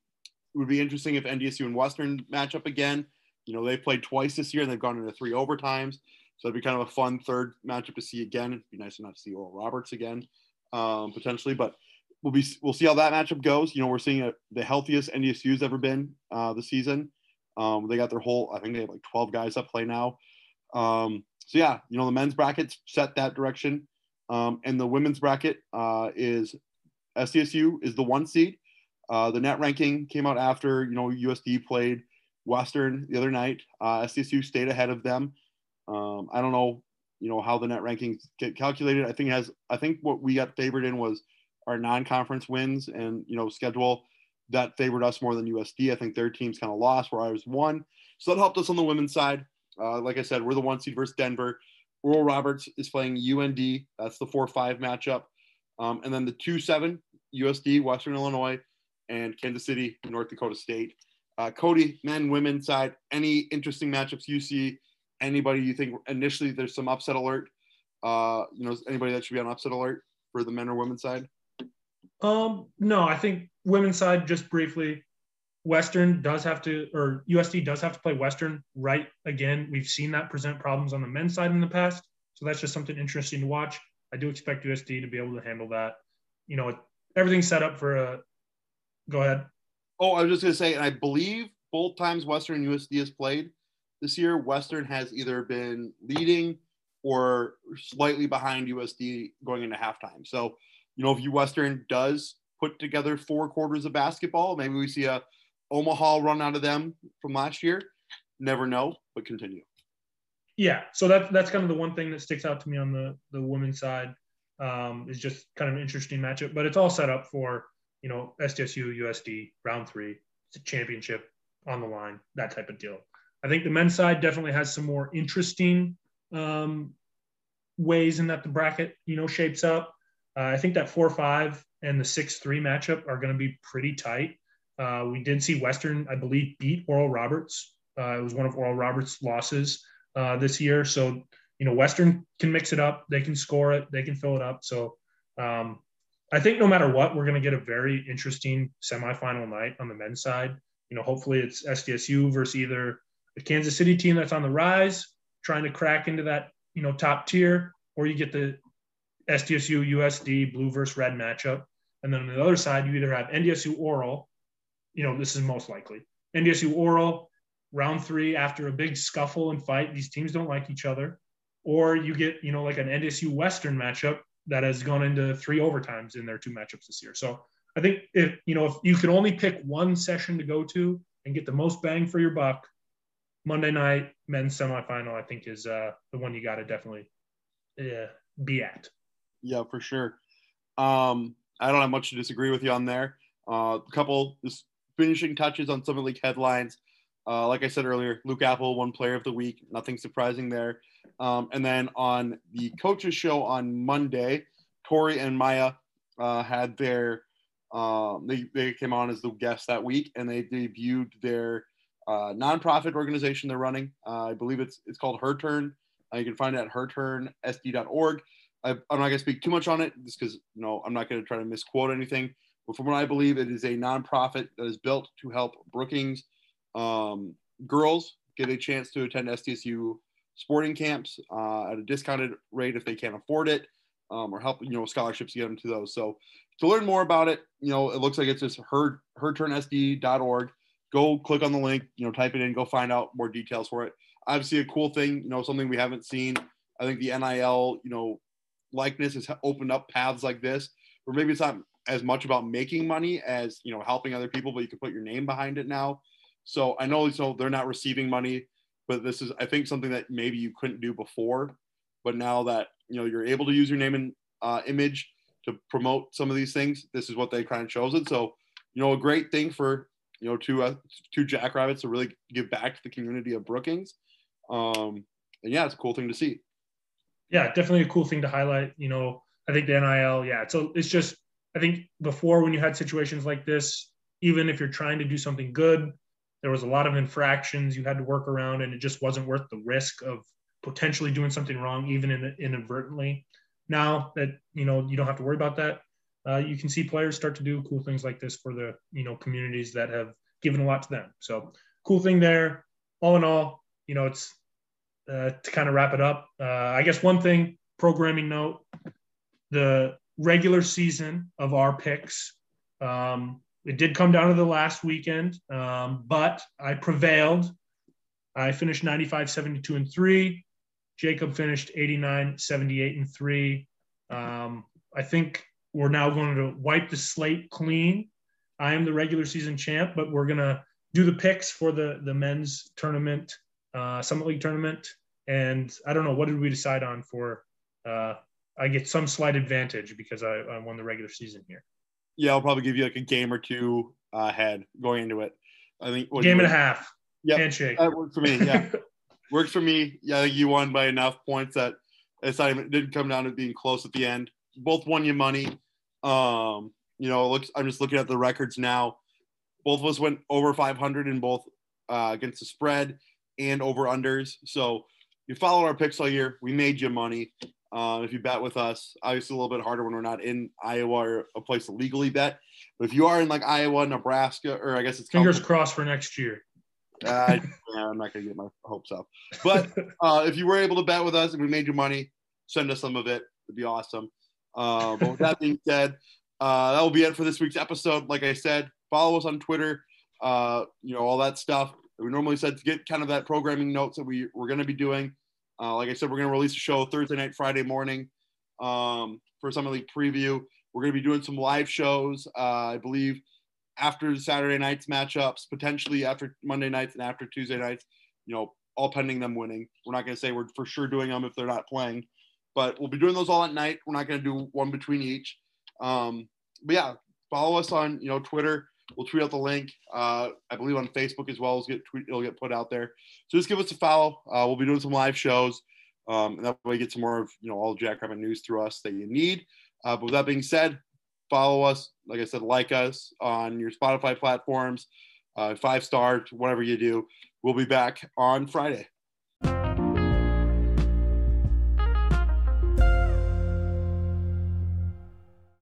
would be interesting if NDSU and Western match up again. You know, they've played twice this year and they've gone into three overtimes. So it'd be kind of a fun third matchup to see again. It'd be nice to not see Oral Roberts again, potentially, but we'll see how that matchup goes. You know, we're seeing the healthiest NDSU's ever been this season. They got their whole, I think they have like 12 guys that play now. So yeah, you know, the men's bracket's set that direction. And the women's bracket is SDSU is the 1 seed. The net ranking came out after, you know, USD played Western the other night. SDSU stayed ahead of them. I don't know, you know, how the net rankings get calculated. I think what we got favored in was our non-conference wins and, you know, schedule that favored us more than USD. I think their teams kind of lost where I was one. So that helped us on the women's side. Like I said, we're the 1 seed versus Denver. Oral Roberts is playing UND. That's the 4-5 matchup. And then the 2-7 USD, Western Illinois, and Kansas City, North Dakota State. Cody, men, women side, any interesting matchups you see? Anybody you think initially there's some upset alert? You know, anybody that should be on upset alert for the men or women's side? No, I think women's side, just briefly, USD does have to play Western, right? Again, we've seen that present problems on the men's side in the past. So that's just something interesting to watch. I do expect USD to be able to handle that. You know, everything's set up for a – go ahead. Oh, I was just going to say, and I believe both times Western and USD has played this year, Western has either been leading or slightly behind USD going into halftime. So, you know, if Western does put together 4 quarters of basketball, maybe we see a Omaha run out of them from last year. Never know, but continue. Yeah, so that's kind of the one thing that sticks out to me on the women's side, is just kind of an interesting matchup. But it's all set up for, you know, SDSU, USD, round 3, it's a championship on the line, that type of deal. I think the men's side definitely has some more interesting ways in that the bracket, you know, shapes up. I think that 4-5 and the 6-3 matchup are going to be pretty tight. We did see Western, I believe, beat Oral Roberts. It was one of Oral Roberts' losses this year. So, you know, Western can mix it up. They can score it. They can fill it up. So I think no matter what, we're going to get a very interesting semifinal night on the men's side. You know, hopefully it's SDSU versus either the Kansas City team that's on the rise, trying to crack into that, you know, top tier, or you get the SDSU, USD, blue versus red matchup. And then on the other side, you either have NDSU Oral, you know, this is most likely, NDSU Oral, round 3, after a big scuffle and fight, these teams don't like each other, or you get, you know, like an NDSU Western matchup that has gone into 3 overtimes in their 2 matchups this year. So I think if, you know, if you can only pick one session to go to and get the most bang for your buck, Monday night men's semifinal, I think, is the one you got to definitely be at. Yeah, for sure. I don't have much to disagree with you on there. A couple just finishing touches on Summit League headlines. Like I said earlier, Luke Apple, won player of the week. Nothing surprising there. And then on the coaches show on Monday, Tori and Maya had their they came on as the guests that week, and they debuted their nonprofit organization they're running. I believe it's called Her Turn. You can find it at herturnsd.org. I'm not going to speak too much on it just because, you know, I'm not going to try to misquote anything. But from what I believe, it is a nonprofit that is built to help Brookings girls get a chance to attend SDSU sporting camps at a discounted rate if they can't afford it, or help, you know, scholarships to get them to those. So to learn more about it, you know, it looks like it's just herturnsd.org. Go click on the link, you know, type it in, go find out more details for it. Obviously a cool thing, you know, something we haven't seen. I think the NIL, you know, likeness has opened up paths like this, or maybe it's not as much about making money as, you know, helping other people, but you can put your name behind it now. So I know, so they're not receiving money, but this is, I think, something that maybe you couldn't do before, but now that, you know, you're able to use your name and image to promote some of these things, this is what they kind of chosen. So, you know, a great thing for, you know, two Jackrabbits to really give back to the community of Brookings. And yeah, it's a cool thing to see. Yeah, definitely a cool thing to highlight. You know, I think the NIL, yeah. So it's just, I think before, when you had situations like this, even if you're trying to do something good, There was a lot of infractions you had to work around, and it just wasn't worth the risk of potentially doing something wrong, even inadvertently. Now that, you know, you don't have to worry about that, you can see players start to do cool things like this for the, you know, communities that have given a lot to them. So cool thing there. All in all, you know, it's to kind of wrap it up. I guess one thing, programming note, the regular season of our picks, it did come down to the last weekend, but I prevailed. I finished 95-72-3. Jacob finished 89-78-3. I think we're now going to wipe the slate clean. I am the regular season champ, but we're going to do the picks for the men's tournament, Summit League tournament. And I don't know, what did we decide on for I get some slight advantage because I won the regular season here. Yeah, I'll probably give you like a game or two ahead going into it. I think game and a half. Yeah, handshake. That worked for me. Yeah, works for me. Yeah, I think you won by enough points that it's not even, it didn't come down to being close at the end. Both won you money. You know, it looks. I'm just looking at the records now. Both of us went over 500 in both against the spread and over unders. So you followed our picks all year. We made you money. If you bet with us, obviously a little bit harder when we're not in Iowa or a place to legally bet. But if you are in like Iowa, Nebraska, or I guess it's fingers crossed for next year. Yeah, I'm not going to get my hopes up. But if you were able to bet with us and we made you money, send us some of it. It'd be awesome. But with that being said, that will be it for this week's episode. Like I said, follow us on Twitter, you know, all that stuff. We normally said to get kind of that programming notes that we're going to be doing. Like I said, we're going to release a show Thursday night, Friday morning for Summer League preview. We're going to be doing some live shows, I believe, after Saturday night's matchups, potentially after Monday nights and after Tuesday nights, you know, all pending them winning. We're not going to say we're for sure doing them if they're not playing, but we'll be doing those all at night. We're not going to do one between each. But, yeah, follow us on, you know, Twitter. We'll tweet out the link. I believe on Facebook as well. It'll get put out there. So just give us a follow. We'll be doing some live shows. And that way you get some more of, you know, all Jackrabbit news through us that you need. But with that being said, follow us. Like I said, like us on your Spotify platforms. 5 stars, whatever you do. We'll be back on Friday.